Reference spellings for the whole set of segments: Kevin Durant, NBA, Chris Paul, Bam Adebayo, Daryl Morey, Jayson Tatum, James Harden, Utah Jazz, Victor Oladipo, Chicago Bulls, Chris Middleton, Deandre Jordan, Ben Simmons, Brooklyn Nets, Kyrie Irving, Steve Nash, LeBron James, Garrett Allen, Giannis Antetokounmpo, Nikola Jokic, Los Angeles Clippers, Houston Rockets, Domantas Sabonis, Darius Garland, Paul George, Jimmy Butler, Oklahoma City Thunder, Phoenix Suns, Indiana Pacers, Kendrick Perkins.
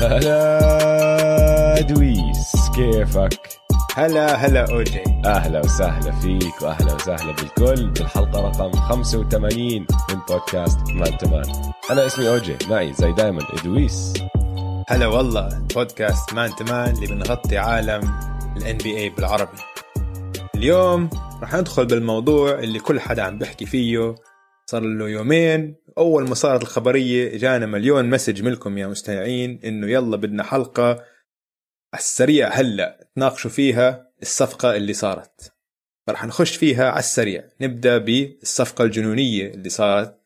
هلا دويس، كيفك؟ هلا أوجي، أهلا وسهلا فيك وأهلا وسهلا بالكل بالحلقة رقم 85 من بودكاست مان تمان. أنا اسمي أوجي، معي زي دايما إدويس. هلا والله، بودكاست مان تمان اللي بنغطي عالم ال NBA بالعربي. اليوم رح ندخل بالموضوع اللي كل حدا عم بحكي فيه، صار له يومين. أول ما صارت الخبرية جانا مليون مسج منكم يا مستمعين إنه يلا بدنا حلقة السريع هلأ تناقشوا فيها الصفقة اللي صارت، فرح نخش فيها على السريع. نبدأ بالصفقة الجنونية اللي صارت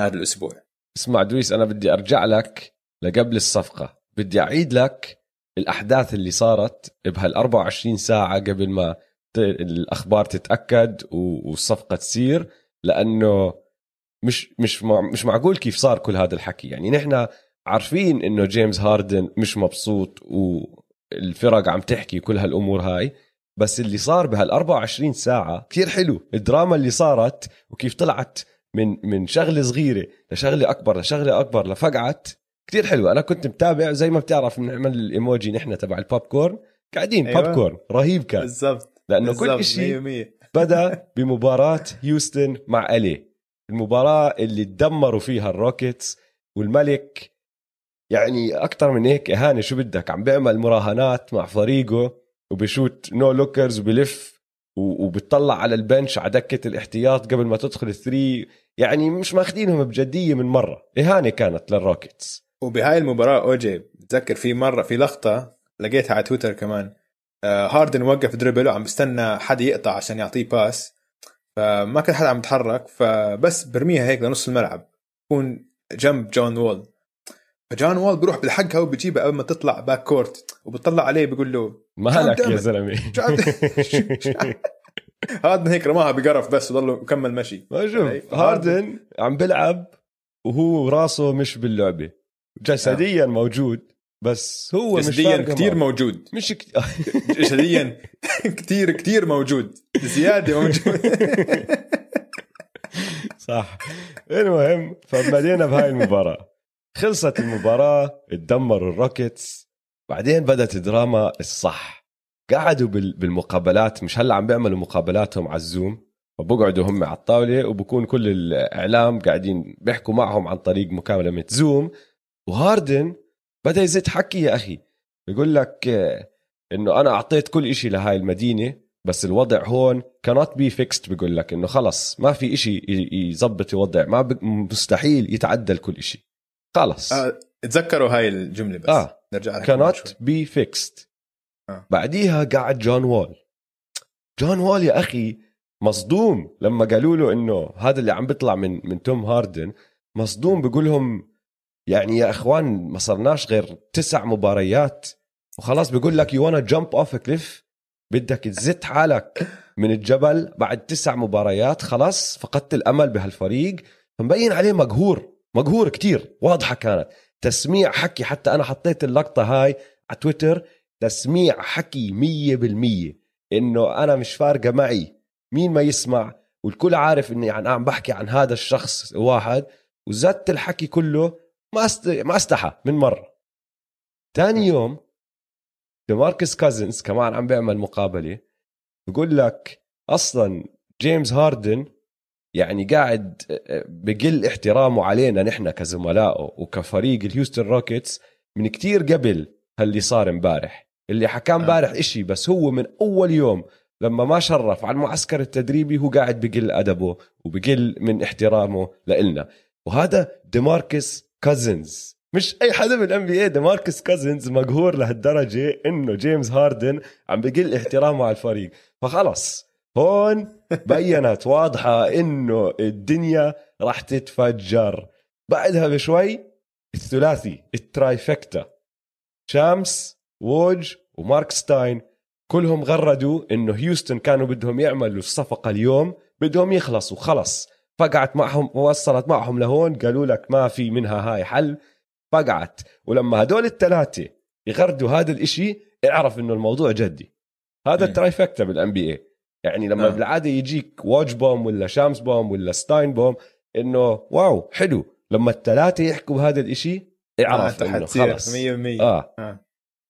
هذا الأسبوع. اسمع دويس، أنا بدي أرجع لك لقبل الصفقة، بدي أعيد لك الأحداث اللي صارت بهال 24 ساعة قبل ما الأخبار تتأكد والصفقة تصير، لأنه مش معقول كيف صار كل هذا الحكي. يعني نحن عارفين إنه جيمس هاردن مش مبسوط والفرق عم تحكي كل هالأمور هاي، بس اللي صار بهال 24 ساعة كتير حلو. الدراما اللي صارت وكيف طلعت من شغلة صغيرة لشغلة أكبر لفقعت كتير حلوة. أنا كنت متابع، زي ما بتعرف بنعمل الإيموجي نحن تبع البوب كورن، قاعدين أيوة. بوب كورن رهيب كان بالزبط، لأنه بالزبط. كل شيء بدأ بمباراة هيوستن مع ألي، المباراة اللي تدمروا فيها الروكيتس والملك. يعني أكتر من هيك إهانة شو بدك؟ عم بيعمل مراهنات مع فريقه وبيشوت نو لوكرز وبلف وبتطلع على البنش على دكة الاحتياط قبل ما تدخل الثري. يعني مش ماخدينهم بجدية من مرة، إهانة كانت للروكيتس. وبهاي المباراة أوجي بتذكر في مرة في لقطة لقيتها على تويتر كمان، هاردن وقف دريبل وعم بستنى حد يقطع عشان يعطيه باس، فما كان حد عم يتحرك، فبس برميها هيك لنص الملعب يكون جنب جون وول، فجون وول بروح بالحقها وبيجيبها قبل ما تطلع باك كورت، وبتطلع عليه بيقول له مالك يا زلمه هاردن هيك رماها بقرف بس وضلوا مكمل مشي. هاردن عم بلعب وهو راسه مش باللعبه، جسديا موجود بس هو مش كتير موجود، مش جسديا كتير موجود، زياده موجود صح. المهم فبدينا بهاي المباراه، خلصت المباراة، اتدمروا الروكيتس، بعدين بدأت دراما الصح. قعدوا بالمقابلات، مش هلا عم بيعملوا مقابلاتهم على الزوم، وبقعدوا هم على الطاولة وبكون كل الإعلام قاعدين بيحكوا معهم عن طريق مكالمة زوم. وهاردن بدأ يزيد حكي يا أخي، بيقول لك إنه أنا أعطيت كل إشي لهاي المدينة بس الوضع هون cannot be fixed. بيقول لك إنه خلص ما في إشي يزبط الوضع، ما مستحيل يتعدل كل إشي خلص. اتذكروا هاي الجملة بس نرجع لها. cannot be fixed. بعديها قاعد جون وول يا أخي مصدوم لما قالوا له إنه هذا اللي عم بيطلع من توم هاردن، مصدوم. بيقولهم يعني يا إخوان ما صرناش غير 9 مباريات وخلاص. بيقول لك you wanna jump off a cliff، بدك تزت حالك من الجبل بعد 9 مباريات، خلاص فقدت الأمل بهالفريق. فمبين عليه مقهور كتير، واضحة كانت تسميع حكي. حتى أنا حطيت اللقطة هاي على تويتر، تسميع حكي 100%، إنه أنا مش فارقة معي مين ما يسمع، والكل عارف إني يعني عم بحكي عن هذا الشخص واحد. وزدت الحكي كله ما استحى من مرة. تاني يوم دماركس كازنز كمان عم بيعمل مقابلة، بقول لك أصلا جيمس هاردن يعني قاعد بقل احترامه علينا نحن كزملائه وكفريق الهيوستن روكيتس من كتير قبل هاللي صار امبارح. اللي حكى امبارح إشي، بس هو من أول يوم لما ما شرف على المعسكر التدريبي هو قاعد بقل أدبه وبقل من احترامه لإلنا. وهذا ديماركس كازنز، مش أي حدا بالان بي اي، ديماركس كازنز مقهور لهالدرجة إنه جيمس هاردن عم بقل احترامه على الفريق. فخلص هون بيّنت واضحة إنه الدنيا راح تتفجر. بعدها بشوي الثلاثي الترايفكتا، شامس ووج ومارك ستاين، كلهم غردوا إنه هيوستن كانوا بدهم يعملوا الصفقة اليوم، بدهم يخلصوا خلص. فقعت معهم ووصلت معهم لهون، قالوا لك ما في منها هاي حل، فقعت. ولما هدول الثلاثة يغردوا هذا الإشي اعرف إنه الموضوع جدي. هذا الترايفكتا بالان بي اي، يعني لما بالعادة يجيك ووج بوم ولا شامس بوم ولا ستاين بوم، إنه واو حلو لما الثلاثة يحكوا بهذا الإشي يعرف انه خلص 100%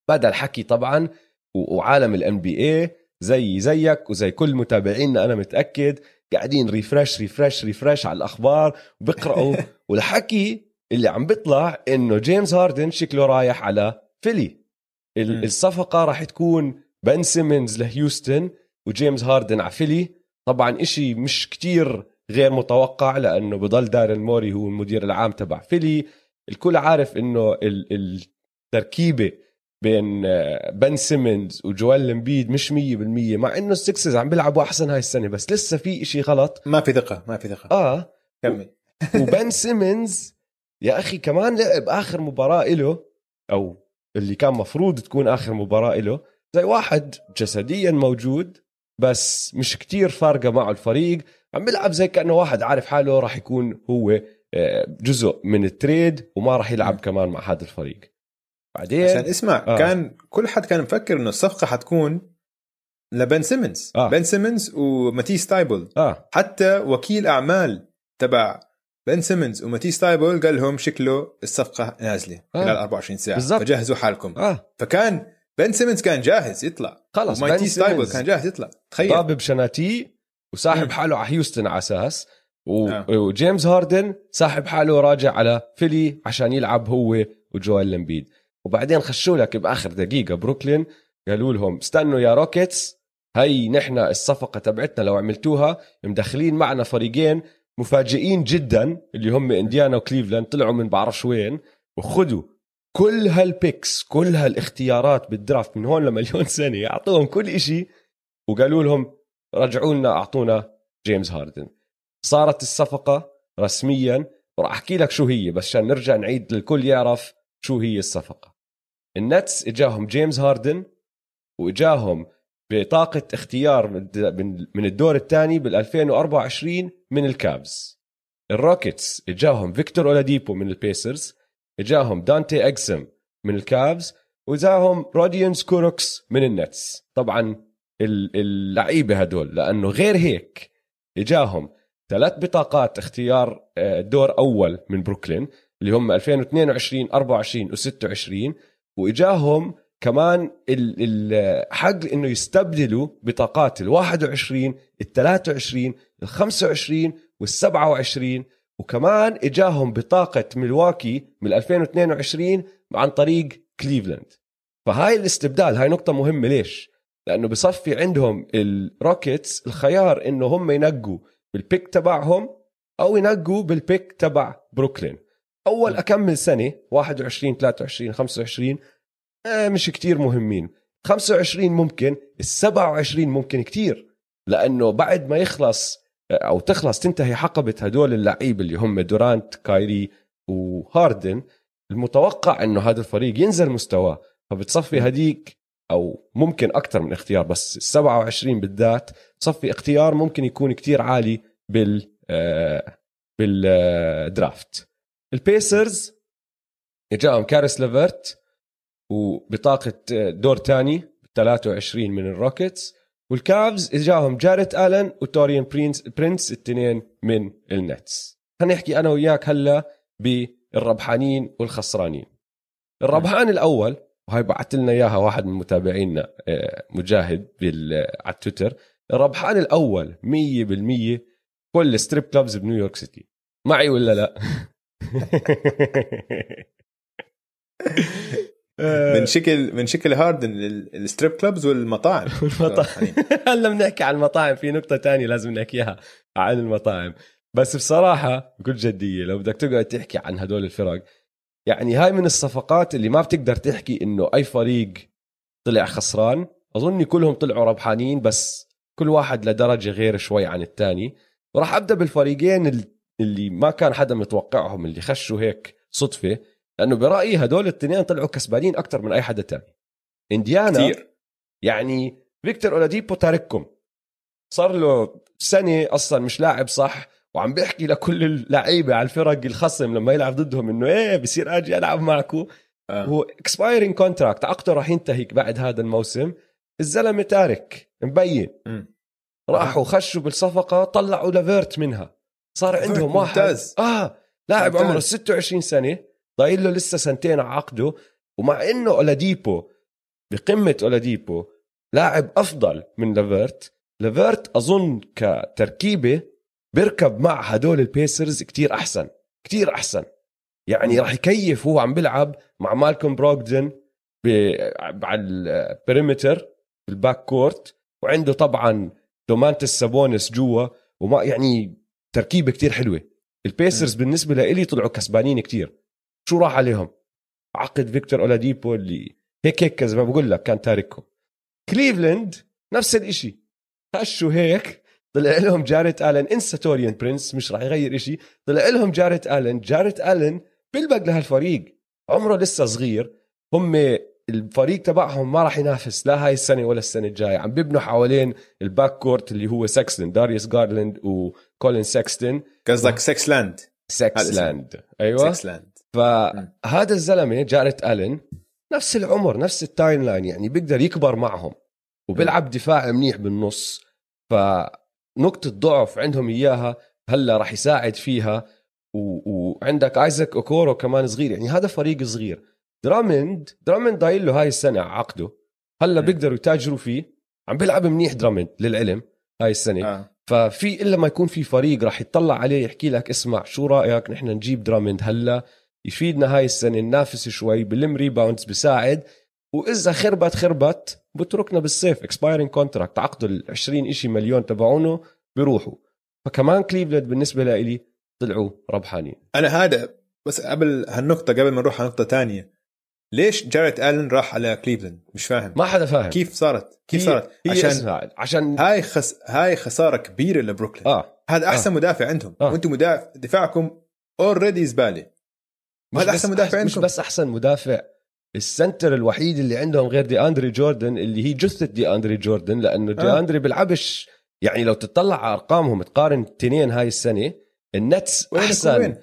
بدأ الحكي طبعا. وعالم ال NBA زي زيك وزي كل متابعينا انا متأكد قاعدين ريفرش ريفرش ريفرش على الاخبار وبقرأوا والحكي اللي عم بيطلع انه جيمس هاردن شكله رايح على فيلي. الصفقة راح تكون بن سيمنز لهيوستن وجيمس هاردن على فيلي. طبعا اشي مش كتير غير متوقع لانه بضل دارل موري هو المدير العام تبع فيلي. الكل عارف انه التركيبة بين بن سيمنز وجوال امبيد مش 100%، مع انه السكسز عم بيلعبوا احسن هاي السنة، بس لسه في اشي غلط، ما في ثقة كمل. وبن سيمنز يا اخي كمان لعب اخر مباراة له، او اللي كان مفروض تكون آخر مباراة له، زي واحد جسديا موجود بس مش كتير فارقة معه الفريق، عم بيلعب زي كأنه واحد عارف حاله راح يكون هو جزء من التريد وما راح يلعب كمان مع هذا الفريق بعدين. عشان اسمع كان كل حد كان مفكر إنه الصفقة حتكون لبن سيمنز بن سيمنز وماتيس تايبل. حتى وكيل أعمال تبع بن سيمنز وماتيس تايبل قال لهم شكله الصفقة نازلة خلال 24 ساعة بالزبط. فجهزوا حالكم. فكان بن سيمنز كان جاهز يطلع خلص، وماتيس تايبل كان جاهز يطلع. تخيل طابب شناتي وساحب حاله على هيوستن على أساس، وجيمس هاردن ساحب حاله راجع على فيلي عشان يلعب هو وجوال امبيد. وبعدين خشوا لك بآخر دقيقة بروكلين قالوا لهم استنوا يا روكيتس، هاي نحن الصفقة تبعتنا لو عملتوها مدخلين معنا فريقين مفاجئين جدا اللي هم انديانا وكليفلاند، طلعوا من بعرفش وين وخدوا كل هالبيكس كل هالاختيارات بالدرافت من هون لمليون سنة، يعطوهم كل إشي وقالوا لهم رجعوا لنا أعطونا جيمس هاردن. صارت الصفقة رسميا، وراح أحكي لك شو هي بس عشان نرجع نعيد للكل يعرف شو هي الصفقة. النتس إجاهم جيمس هاردن وإجاهم بطاقة اختيار من الدور الثاني بال2024 من الكابز. الروكيتس اجاهم فيكتور أولاديبو من البيسرز، اجاهم دانتي أكسم من الكابز، واجاهم روديون سكوروكس من النتس. طبعا اللعيبة هدول لأنه غير هيك اجاهم 3 بطاقات اختيار دور أول من بروكلين اللي هم 2022 24 و26، واجاهم كمان الحق انه يستبدلوا بطاقات ال21 ال23 ال25 وال27، وكمان اجاهم بطاقه ميلواكي من 2022 عن طريق كليفلاند. فهاي الاستبدال هاي نقطه مهمه. ليش؟ لانه بصفي عندهم الروكيتس الخيار انه هم ينقوا بالبيك تبعهم او ينقوا بالبيك تبع بروكلين. اول اكمل سنه 21 23 25 مش كتير مهمين، 25 ممكن، 27 ممكن كتير، لأنه بعد ما يخلص أو تخلص تنتهي حقبة هدول اللعيب اللي هم دورانت كايري وهاردن، المتوقع أنه هذا الفريق ينزل مستواه، فبتصفي هديك أو ممكن أكتر من اختيار، بس 27 بالذات صفي اختيار ممكن يكون كتير عالي بالدرافت. البيسرز جاءهم كاريس ليفرت وبطاقة دور تاني 23 من الروكيتس، والكافز اجاهم جاريت آلن وتوريان برينس التنين من النتس. هنحكي أنا وياك هلا بالربحانين والخسرانين. الربحان الأول، وهي بعت لنا إياها واحد من متابعينا مجاهد على تويتر، الربحان الأول 100% كل ستريب كلوبز بنيويورك سيتي. معي ولا لا؟ من شكل هاردن الستريب كلوبز والمطاعم. هلا بنحكي عن المطاعم، في نقطة تانية لازم نحكيها عن المطاعم. بس بصراحة بكل جدية لو بدك تقعد تحكي عن هدول الفرق، يعني هاي من الصفقات اللي ما بتقدر تحكي انه اي فريق طلع خسران، اظن كلهم طلعوا ربحانين بس كل واحد لدرجة غير شوي عن التاني. وراح ابدأ بالفريقين اللي ما كان حدا متوقعهم اللي خشوا هيك صدفة، لأنه برأيي هدول التنين طلعوا كسبانين أكتر من أي حدا تاني. إنديانا كتير. يعني فيكتور أولاديبو تارككم، صار له سنة أصلا مش لاعب صح، وعم بيحكي لكل اللعيبة على الفرق الخصم لما يلعب ضدهم إنه إيه بصير أجي ألعب معكو، هو إكسبايرين كونتراكت عقده راح ينتهي بعد هذا الموسم، الزلمة تارك مبين. راحوا خشوا بالصفقة طلعوا لافيرت منها، صار عندهم واحد لاعب عمره 26 سنة ضايل له لسه سنتين عقده، ومع انه أولاديبو بقمة أولاديبو لاعب افضل من لافيرت. لافيرت اظن كتركيبة بركب مع هدول البيسرز كتير احسن كتير احسن، يعني راح يكيف هو عم بلعب مع مالكوم بروغدن على البريمتر الباك كورت، وعنده طبعا دومانتس سابونس جوا، وما يعني تركيبة كتير حلوة. البيسرز بالنسبة لإلي طلعوا كسبانين كتير. شو راح عليهم؟ عقد فيكتور أولاديبو اللي هيك زي ما بقول لك كان تاركهم. كليفلند نفس الاشي، هشوا هيك طلع لهم جاريت آلن، انسى توريان برينس مش راح يغير اشي، طلع لهم جاريت آلن. جاريت آلن بلبق لهالفريق، عمره لسه صغير، هم الفريق تبعهم ما راح ينافس لا هاي السنة ولا السنة الجاية. عم ببنوا حوالين الباك كورت اللي هو سكسلند، داريوس غارلاند وكولين سكستن. قصدك سكسلاند. أيوة سكسلاند. فهذا الزلمة جاريت آلن نفس العمر نفس التايم لاين، يعني بيقدر يكبر معهم، وبيلعب دفاع منيح بالنص، فنقطة ضعف عندهم إياها هلا راح يساعد فيها. وعندك آيزاك أوكورو كمان صغير، يعني هذا فريق صغير. درامند ضايل له هاي السنة عقده، هلا بيقدروا يتاجروا فيه. عم بيلعب منيح درامند للعلم هاي السنة ففي إلا ما يكون في فريق راح يطلع عليه يحكي لك اسمع شو رأيك نحن نجيب درامند هلا يفيدنا هاي السنة، ننافس شوي، بلم ريباوندز، بساعد، وإذا خربت بتركنا بالصيف expiring contract، عقده 20 إشي مليون تبعونه بيروحوا. فكمان كليفلاند بالنسبة لإلي طلعوا ربحانين. أنا هذا بس قبل هالنقطة، قبل ما نروح على نقطة تانية، ليش جاريت آلن راح على كليفلاند؟ مش فاهم، ما حدا فاهم كيف صارت عشان هاي خسارة كبيرة لبروكلين. هذا احسن مدافع عندهم، وانتم دفاعكم اوريدي زبالة. هذا احسن مدافع عندكم، مش بس احسن مدافع، السنتر الوحيد اللي عندهم غير دي أندري جوردن اللي هي جثة دي أندري جوردن، لانه دي أندري بيلعبش. يعني لو تطلع على ارقامهم تقارن التنين هاي السنة، النتس احسن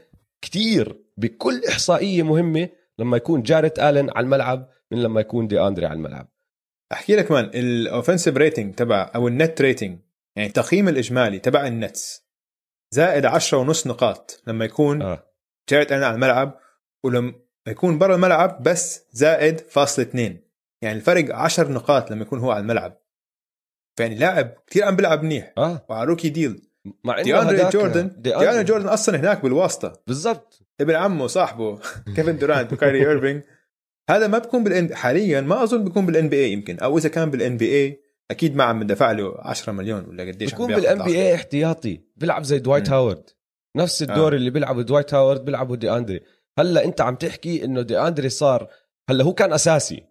كتير بكل احصائية مهمة لما يكون جاريت آلن على الملعب من لما يكون دي أندري على الملعب. أحكي لك كمان الأوفنسيف ريتنج تبع أو النت ريتنج، يعني تقييم الإجمالي تبع النتس زائد 10.5 نقاط لما يكون جاريت آلن على الملعب، ولما يكون برا الملعب بس زائد 0.2، يعني الفرق 10 نقاط لما يكون هو على الملعب. فيعني لاعب كتير عم بلعب منيح وعروكي ديل. دياندري جوردن أصلا هناك بالواسطة بالضبط، ابن عمه صاحبه كيفن دورانت وكايري إيرفينغ. هذا ما بكون حاليا ما أظن بكون بالان بي اي، يمكن أو إذا كان بالان بي اي أكيد ما عم مدفع له 10 مليون ولا قديش، بكون بالان بي اي احتياطي، بلعب زي دوايت هاورد، نفس الدور اللي بلعبه دوايت هاورد بلعبه دي أندري. هلا أنت عم تحكي إنه دي أندري صار هلا هو كان أساسي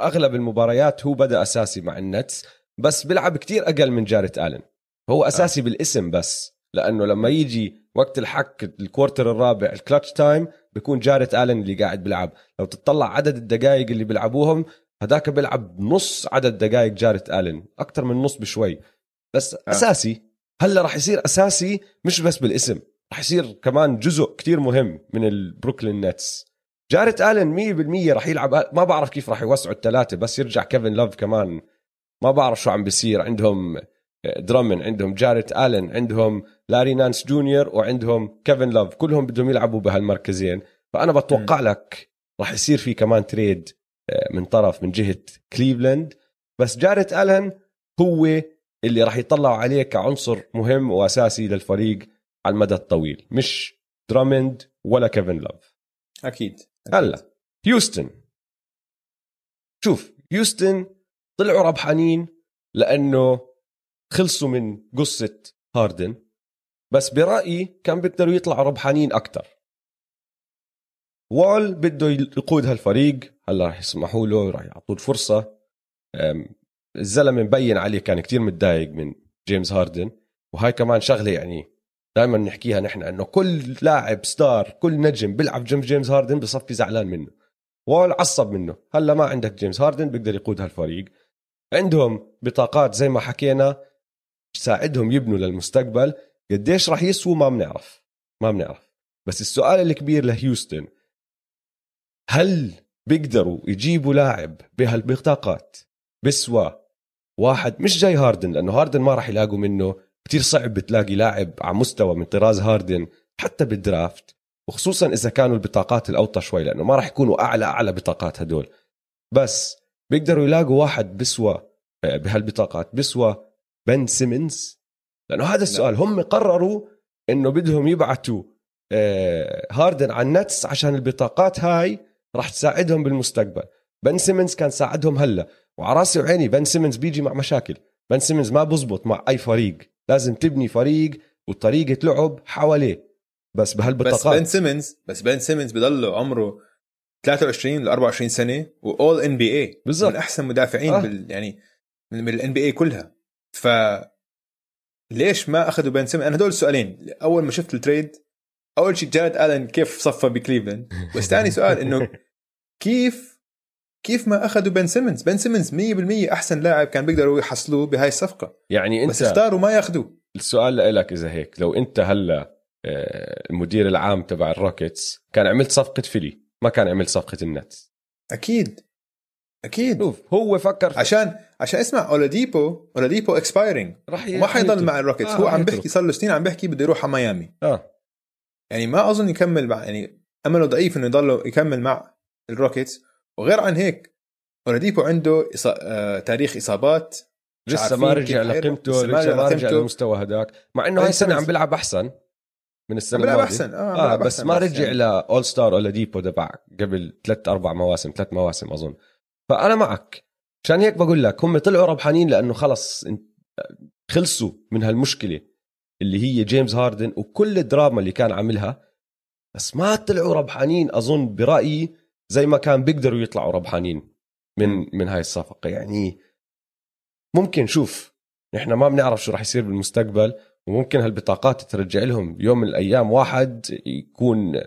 أغلب المباريات، هو بدأ أساسي مع النتس بس بلعب كتير أقل من جاريت آلن. هو أساسي بالاسم بس، لأنه لما يجي وقت الحك الكوارتر الرابع الكلاتش تايم بيكون جاريت آلن اللي قاعد بلعب. لو تطلع عدد الدقائق اللي بيلعبوهم، هداك بيلعب نص عدد دقائق جاريت آلن، أكتر من نص بشوي بس أساسي. هلا رح يصير أساسي مش بس بالاسم، رح يصير كمان جزء كتير مهم من البروكلين نتس. جاريت آلن 100% رح يلعب، ما بعرف كيف رح يوسعوا الثلاثة، بس يرجع كيفن لوف كمان، ما بعرف شو عم بيصير. عندهم درامن، عندهم جاريت آلن، عندهم لاري نانس جونيور، وعندهم كيفن لوف، كلهم بدهم يلعبوا بهالمركزين. فأنا بتوقع لك راح يصير في كمان تريد من جهة كليفلاند، بس جاريت آلن هو اللي راح يطلعوا عليه كعنصر مهم وأساسي للفريق على المدى الطويل، مش درامند ولا كيفن لوف. أكيد. هلا هيوستن طلعوا ربحانين لأنه خلصوا من قصة هاردن، بس برأيي كان بيقدروا يطلعوا ربحانين أكتر. وال بده يقود هالفريق، هلا رح يسمحوا له، رح يعطوه الفرصة. الزلمة مبين عليه كان كتير متضايق من جيمس هاردن، وهاي كمان شغلة يعني دائما نحكيها نحن، أنه كل لاعب ستار كل نجم بيلعب جنب جيمس هاردن بصفي زعلان منه. وال عصب منه، هلا ما عندك جيمس هاردن بيقدر يقود هالفريق. عندهم بطاقات زي ما حكينا تساعدهم يبنوا للمستقبل، قديش راح يسووا ما بنعرف. بس السؤال الكبير لهيوستن، هل بيقدروا يجيبوا لاعب بهالبطاقات بسوى واحد مش جاي هاردن؟ لأنه هاردن ما راح يلاقوا منه، كتير صعب بتلاقي لاعب على مستوى من طراز هاردن حتى بالدرافت. وخصوصا إذا كانوا البطاقات الأوطى شوي، لأنه ما راح يكونوا أعلى بطاقات هدول، بس بيقدروا يلاقوا واحد بسوى بهالبطاقات بسوى بن سيمنز. لأنه هذا السؤال، هم قرروا إنه بدهم يبعتوا هاردن على النتس عشان البطاقات هاي راح تساعدهم بالمستقبل. بن سيمنز كان ساعدهم هلا، وعراسي وعيني بن سيمنز بيجي مع مشاكل. بن سيمنز ما بزبط مع أي فريق، لازم تبني فريق وطريقة لعب حواليه بس بهالبطاقات. بس بن سيمنز بضل عمره 23 ل 24 سنة وأول إن بي إيه، من أحسن مدافعين يعني من الإن بي إيه كلها. ف ليش ما أخذوا بن سيمنز؟ أنا هدول السؤالين. أول ما شفت التريد، أول شيء جارد آلن كيف صفى بكليفلاند، والثاني سؤال إنه كيف ما أخذوا بن سيمنز. بن سيمنز 100% أحسن لاعب كان بيقدروا يحصلوه بهاي الصفقة، يعني أنت بس اختاروا ما يأخذوه. السؤال لك، إذا هيك لو أنت هلا المدير العام تبع الروكيتس كان عملت صفقة فيلي، ما كان عمل صفقة النتس. أكيد هو فكر عشان اسمع، أولاديبو إكسبايرينج ما حيضل مع الروكيتس. هو عم بحكي صار له سنين عم بحكي بده يروح على ميامي. يعني ما أظن يكمل مع، يعني أمله ضعيف إنه يضل يكمل مع الروكيتس. وغير عن هيك أولاديبو عنده تاريخ إصابات، لسه ما رجع لقيمته، لسه ما رجع لمستوى هداك، مع إنه هاي السنة عم بيلعب أحسن من السنة الماضية. بس ما رجع لأول ستار أولاديبو تبع قبل 3 مواسم أظن. فأنا معك، عشان هيك بقول لك هم طلعوا ربحانين، لأنه خلص خلصوا من هالمشكلة اللي هي جيمس هاردن وكل الدراما اللي كان عملها. بس ما طلعوا ربحانين أظن برأيي زي ما كان بيقدروا يطلعوا ربحانين من هاي الصفقة. يعني ممكن شوف، نحن ما بنعرف شو راح يصير بالمستقبل، وممكن هالبطاقات ترجع لهم يوم من الأيام، واحد يكون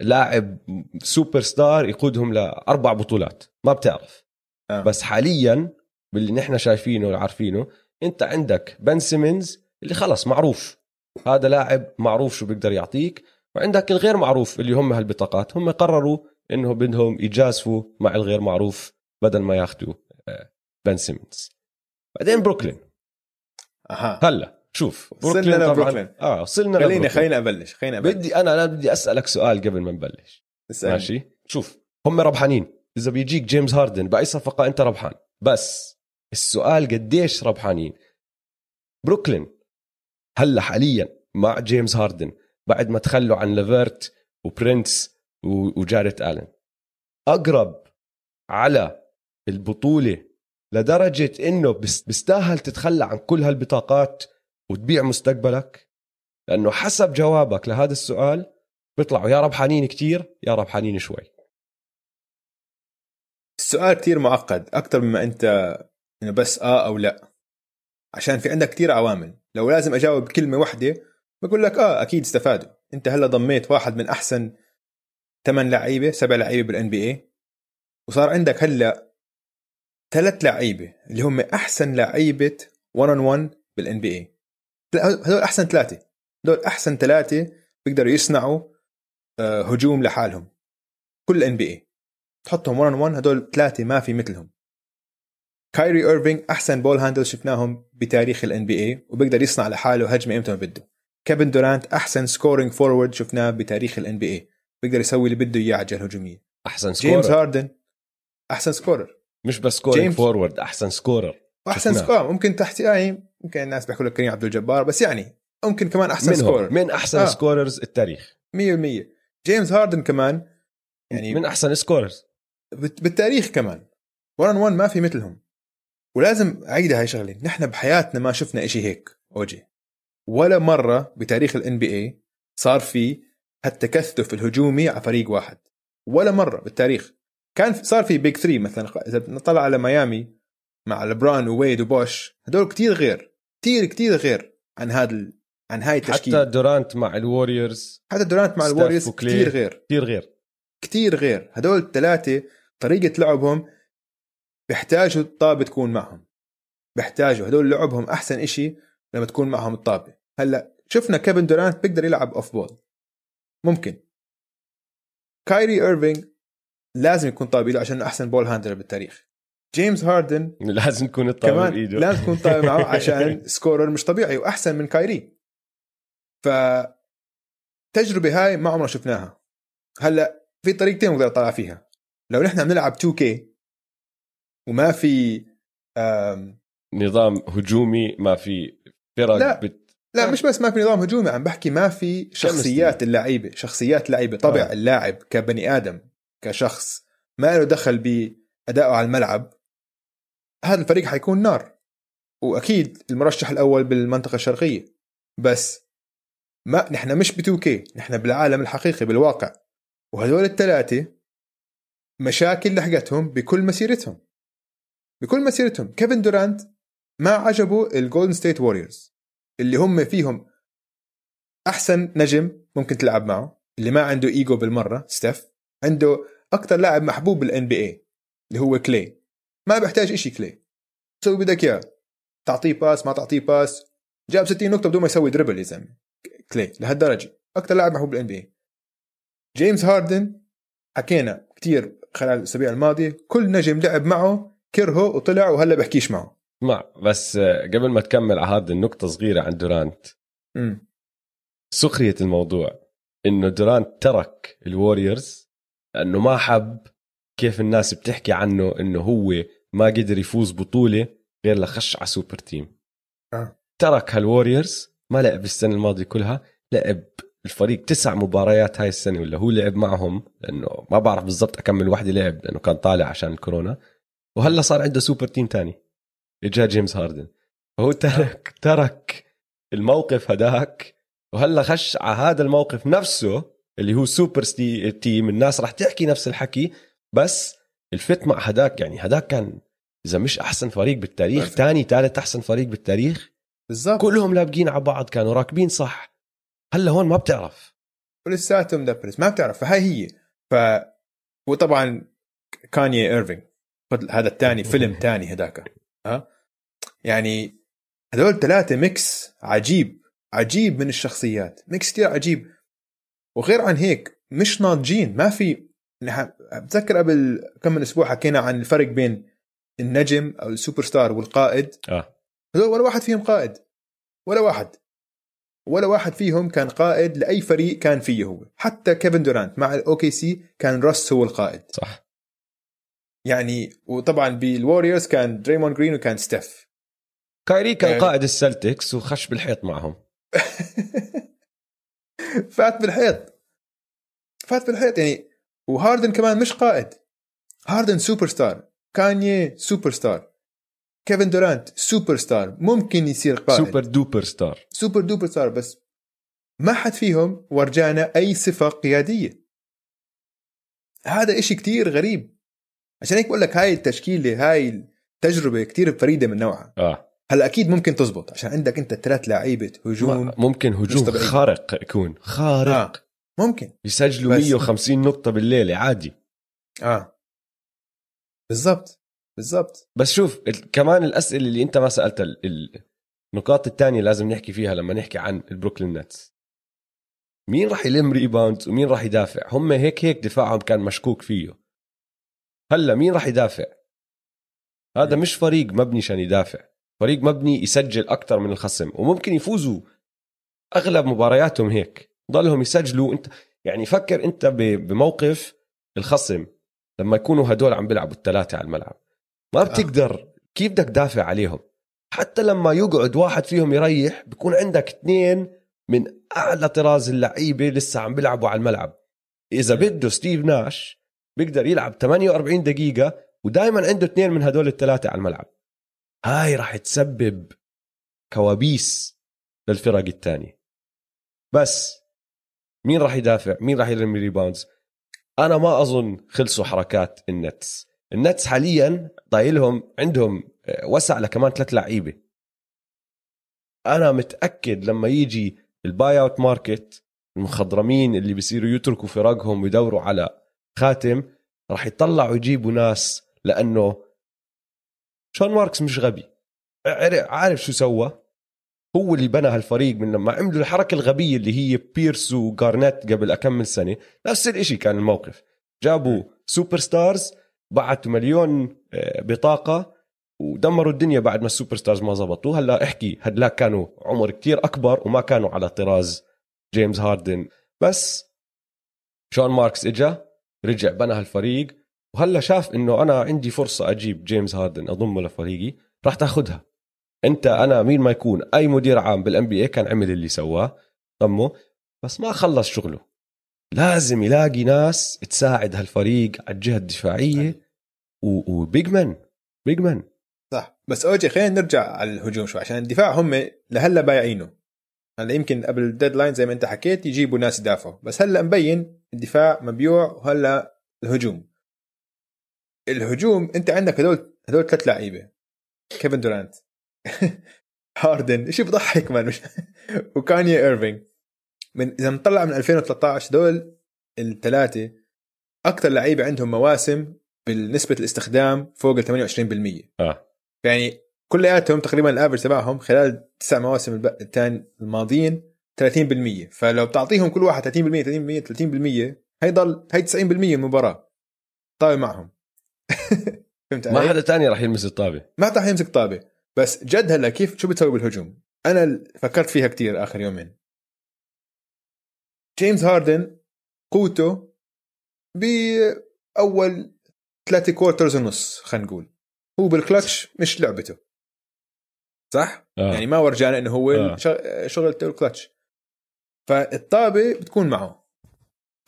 لاعب سوبر ستار يقودهم ل4 بطولات، ما بتعرف. بس حاليا باللي نحن شايفينه وعارفينه، انت عندك بن سيمنز اللي خلص معروف، هذا لاعب معروف شو بيقدر يعطيك، وعندك الغير معروف اللي هم هالبطاقات. هم قرروا انه بدهم يجازفوا مع الغير معروف بدل ما ياخدوا بن سيمنز. بعدين بروكلين، هلا شوف بروكلين. وصلنا لبروكلين. خلينا أبلش. بدي أسألك سؤال قبل ما نبلش. ماشي؟ شوف، هم ربحانين. إذا بيجيك جيمس هاردن بأي صفقة أنت ربحان، بس السؤال قديش ربحانين؟ بروكلين هلا حاليا مع جيمس هاردن بعد ما تخلوا عن ليفرت وبرينس وجاريت آلن، أقرب على البطولة لدرجة إنه بيستاهل تتخلى عن كل هالبطاقات وتبيع مستقبلك؟ لأنه حسب جوابك لهذا السؤال بيطلعوا يا ربحانين كتير يا ربحانين شوي. السؤال كتير معقد أكتر مما أنت إنه بس أو لا، عشان في عندك كتير عوامل. لو لازم أجاوب بكلمة واحدة بقول لك أكيد استفادوا. أنت هلا ضميت واحد من أحسن 7 لعيبة بالNBA، وصار عندك هلا 3 لعيبة اللي هم أحسن لعيبة 1-on-1 بالNBA. هذول أحسن 3، هذول أحسن 3 بيقدروا يصنعوا هجوم لحالهم. كل NBA تحطهم 1-on-1، هذول 3 ما في مثلهم. كايري إيرفينغ أحسن بول هاندل شفناهم بتاريخ NBA، وبيقدر يصنع لحاله هجمة إمتى ما بده. كيفن دورانت أحسن سكورينج فورورد شفناه بتاريخ NBA، بيقدر يسوي اللي بده إياه على الجهة الهجومية. أحسن سكورر جيمس هاردن، أحسن سكورر، مش بس سكورينج فورورد، أحسن سكورر وأحسن سكور. ممكن تحتي ممكن الناس بيحكوا لك كريم عبد الجبار، بس يعني ممكن كمان أحسن سكورر من أحسن سكوررز التاريخ 100%. جيمس هاردن كمان يعني من أحسن سكوررز بالتاريخ كمان. 1-on-1 ما في مثلهم. ولازم أعيد هاي شغلة، نحن بحياتنا ما شفنا إشي هيك أوجي، ولا مرة بتاريخ الNBA صار في هالتكثف الهجومي على فريق واحد، ولا مرة بالتاريخ. كان صار في بيج 3 مثلا، إذا نطلع على ميامي مع لبران وويد وبوش، هدول كتير غير، كتير غير عن هاي التشكيل. حتى دورانت مع الواريورز، كتير غير، كتير غير. هدول الثلاثة طريقة لعبهم بيحتاجوا الطابة تكون معهم، هدول لعبهم أحسن إشي لما تكون معهم الطابة. هلا شفنا كيفن دورانت بيقدر يلعب أوف بول، ممكن كايري إيرفينغ لازم يكون طابة له عشان أحسن بول هاندلر بالتاريخ. جيمس هاردن لازم يكون الطابة بإيده، لازم يكون طابة معه عشان سكورر مش طبيعي وأحسن من كايري. التجربة هاي ما عمرنا شفناها. هلأ في طريقتين نقدر نطلع فيها. لو نحن بنلعب 2K وما في نظام هجومي، ما في فرق، لا مش بس ما في نظام هجومي، عم بحكي ما في شخصيات اللعيبة، شخصيات اللعيبة، طبع اللاعب كبني آدم كشخص ما له دخل بأدائه على الملعب، هذا الفريق حيكون نار، وأكيد المرشح الأول بالمنطقة الشرقية. بس ما نحن مش بتوكي، نحن بالعالم الحقيقي بالواقع، وهذول الثلاثة مشاكل لحقتهم بكل مسيرتهم كيفن دورانت ما عجبه الجولدن ستيت ووريرز اللي هم فيهم أحسن نجم ممكن تلعب معه، اللي ما عنده إيجو بالمرة، ستيف عنده أكتر لاعب محبوب بالان بي اي اللي هو كلي، ما بيحتاج إشي، كلي سوي بدك إياه، تعطيه باس ما تعطيه باس، جاب 60 نقطة بدون ما يسوي دربل يا زلمة، كلي لهالدرجة أكتر لاعب محبوب بالان بي اي. جيمس هاردن حكينا كتير خلال الأسابيع الماضية، كل نجم لعب معه كرهه وطلع، وهلا بحكيش معه. بس قبل ما تكمل على هذه النقطة صغيرة عن دورانت، سخرية الموضوع إنه دورانت ترك الووريرز لأنه ما حب كيف الناس بتحكي عنه إنه هو ما قدر يفوز بطولة غير لخش على سوبر تيم. ترك هالووريرز، ما لعب السنة الماضية كلها، لعب الفريق 9 مباريات هاي السنة، ولا هو لعب معهم لأنه ما بعرف بالضبط أكمل واحدة لعب لأنه كان طالع عشان الكورونا، وهلا صار عنده سوبر تيم تاني إجا جيمس هاردن، فهو ترك الموقف هداك وهلا خش على هذا الموقف نفسه اللي هو سوبر تيم. الناس راح تحكي نفس الحكي، بس الفت مع هداك، يعني هداك كان إذا مش أحسن فريق بالتاريخ تاني ثالث أحسن فريق بالتاريخ بالزبط. كلهم لابقين على بعض، كانوا راكبين صح، هلا هون ما بتعرف، ولساتهم دبرس ما بتعرف. فهاي هي. وطبعا كاني إيرفينغ هذا الثاني فيلم تاني هداك. يعني هذول ثلاثة ميكس عجيب، عجيب من الشخصيات، ميكس كتير عجيب. وغير عن هيك مش ناضجين، ما في. بتذكر قبل كم من أسبوع حكينا عن الفرق بين النجم أو السوبر ستار والقائد. هذول ولا واحد فيهم قائد، ولا واحد فيهم كان قائد لأي فريق كان فيه هو. حتى كيفن دورانت مع الأوكي سي كان راس هو القائد، صح يعني. وطبعا بالواريورز كان دريمون جرين وكان ستيف. كايري كان قائد السلتكس وخش بالحيط معهم. فات بالحيط يعني. وهاردن كمان مش قائد، هاردن سوبر ستار، كاني سوبر ستار، كيفن دورانت سوبر ستار، ممكن يصير قائد، سوبر دوبر ستار، بس ما حد فيهم ورجعنا أي صفة قيادية. هذا إشي كتير غريب، عشان هيك بقول لك هاي التشكيلة، هاي التجربة كتير فريدة من نوعها. هلا أكيد ممكن تزبط عشان عندك أنت 3 لاعيبة هجوم، ممكن هجوم خارق يكون خارق. ممكن يسجلوا 150 نقطة بالليلة عادي. بالضبط. بس شوف كمان الأسئلة اللي أنت ما سألتها، النقاط التانية لازم نحكي فيها لما نحكي عن البروكلين نتس. مين راح يلم ريباوند ومين راح يدافع؟ هم هيك دفاعهم كان مشكوك فيه. هلا مين راح يدافع؟ هذا مش فريق مبني شان يدافع، فريق مبني يسجل أكتر من الخصم، وممكن يفوزوا أغلب مبارياتهم هيك، ضلهم يسجلوا. أنت يعني فكر أنت بموقف الخصم لما يكونوا هدول عم بيلعبوا الثلاثة على الملعب، ما بتقدر، كيف بدك تدافع عليهم؟ حتى لما يقعد واحد فيهم يريح بيكون عندك 2 من أعلى طراز اللعيبة لسه عم بيلعبوا على الملعب. إذا بده ستيف ناش بيقدر يلعب 48 دقيقة ودائما عنده 2 من هدول الثلاثة على الملعب. هاي راح تسبب كوابيس للفرق الثانية. بس مين راح يدافع؟ مين راح يرمي ريباوندز؟ أنا ما أظن خلصوا حركات النتس حاليا ضايلهم، عندهم وسع لكمان 3 لاعيبة. أنا متأكد لما يجي الباي اوت ماركت، المخضرمين اللي بيصيروا يتركوا فرقهم ويدوروا على خاتم، راح يطلعوا يجيبوا ناس، لأنه شون ماركس مش غبي، عارف شو سوى، هو اللي بنى هالفريق من لما عملوا الحركة الغبية اللي هي بيرس وغارنيت قبل أكمل سنة. نفس الاشي كان الموقف، جابوا سوبر ستارز، بعتوا 1,000,000 بطاقة ودمروا الدنيا بعد ما السوبر ستارز ما زبطوا. هلا احكي هدلاك كانوا عمر كتير أكبر وما كانوا على طراز جيمس هاردن بس شون ماركس اجا رجع بنى هالفريق، وهلا شاف انه انا عندي فرصه اجيب جيمس هاردن اضمه لفريقي راح تاخذها. انت انا مين ما يكون اي مدير عام بالان بي اي كان عمل اللي سواه ضمه، بس ما خلص شغله. لازم يلاقي ناس تساعد هالفريق على الجهه الدفاعيه وبيج مان صح. بس اوجي خلينا نرجع على الهجوم شوي، عشان الدفاع هم لهلا بايعينه. هلا يمكن قبل الديدلاين زي ما انت حكيت يجيبوا ناس يدافعوا، بس هلا مبين الدفاع مبيوع. وهلا الهجوم انت عندك هذول ثلاث لعيبه، كيفن دورانت هاردن شيء بضحك مان وكاني ايرفينغ. من اذا نطلع من 2013 دول الثلاثه اكثر لعيبه عندهم مواسم بالنسبه الاستخدام فوق ال 28%. يعني كلياتهم تقريبا الافرج تبعهم خلال 9 مواسم الثاني الماضيين 30%. فلو بتعطيهم كل واحد 30% 30% 30% هيضل هي 90% من المباراه طاوي معهم ما حدا تاني راح يلمس الطابه، ما راح يمسك طابه. بس جد هلا كيف شو بتسوي بالهجوم؟ انا فكرت فيها كتير اخر يومين. جيمس هاردن قوته باول 3 كوارترز ونص، خلينا نقول هو بالكلتش مش لعبته صح؟ يعني ما ورجعنا انه هو شغلته الكلتش، فالطابه بتكون معه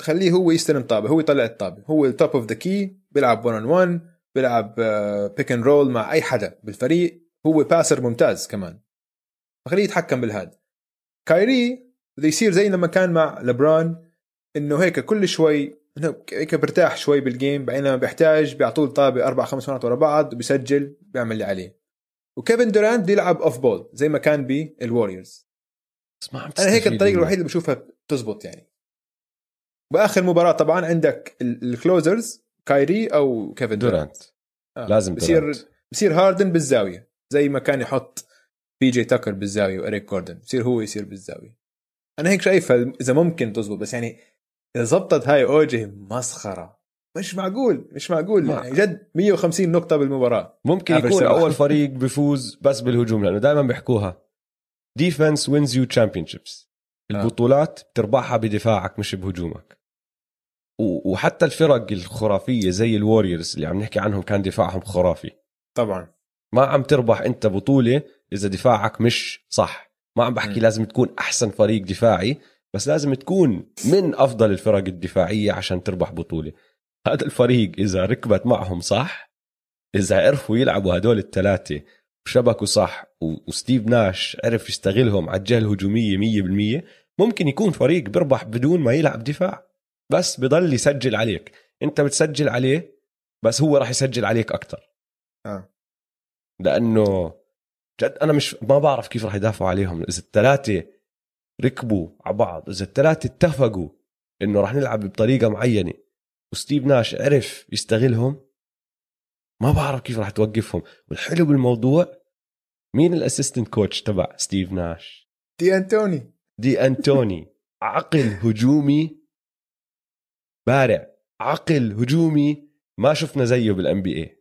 تخليه هو يستلم طابه، هو يطلع الطابه، هو التوب اوف ذا كي، بيلعب 1-on-1، بيلعب بيك اند رول مع اي حدا بالفريق، هو باسر ممتاز كمان، فخليه يتحكم بالهاد. كايري بده يصير زي لما كان مع لبران، انه هيك كل شوي هيك برتاح شوي بالجيم، بعدين لما بيحتاج بيعطوه الطابه 4-5 مرات ورا بعض وبيسجل بيعمل اللي عليه. وكيفن دورانت بده يلعب اوف بول زي ما كان بالواريورز. انا هيك الطريقه الوحيده اللي بشوفها تزبط يعني. باخر مباراه طبعا عندك الكلوزرز كايري او كيفن دورانت. لازم بصير هاردن بالزاويه زي ما كان يحط بي جي تاكر بالزاويه واريك جوردن، بصير هو يصير بالزاويه. انا هيك شايفها اذا ممكن تزبط، بس يعني اذا زبطت هاي اوجه مسخره، مش معقول يعني جد 150 نقطه بالمباراه. ممكن يكون اول فريق بفوز بس بالهجوم، لانه دائما بيحكوها ديفنس وينز يو تشامبيونشيبس، البطولات بتربحها بدفاعك مش بهجومك. وحتى الفرق الخرافيه زي الواريورز اللي عم نحكي عنهم كان دفاعهم خرافي، طبعا ما عم تربح انت بطوله اذا دفاعك مش صح. ما عم بحكي لازم تكون احسن فريق دفاعي، بس لازم تكون من افضل الفرق الدفاعيه عشان تربح بطوله. هذا الفريق اذا ركبت معهم صح، اذا عرفوا يلعبوا هدول الثلاثه وشبكوا صح، وستيف ناش عرف يستغلهم على الجهه الهجوميه 100%، ممكن يكون فريق بيربح بدون ما يلعب دفاع، بس بضل يسجل عليك. انت بتسجل عليه بس هو راح يسجل عليك اكثر، لانه جد انا مش ما بعرف كيف راح يدافعوا عليهم. اذا الثلاثه ركبوا على بعض، اذا الثلاثه اتفقوا انه راح نلعب بطريقه معينه وستيف ناش عرف يستغلهم، ما بعرف كيف راح توقفهم. والحلو بالموضوع مين الاسيستنت كوتش تبع ستيف ناش؟ دي انتوني عقل هجومي بارع، عقل هجومي ما شفنا زيه بالان بي اي.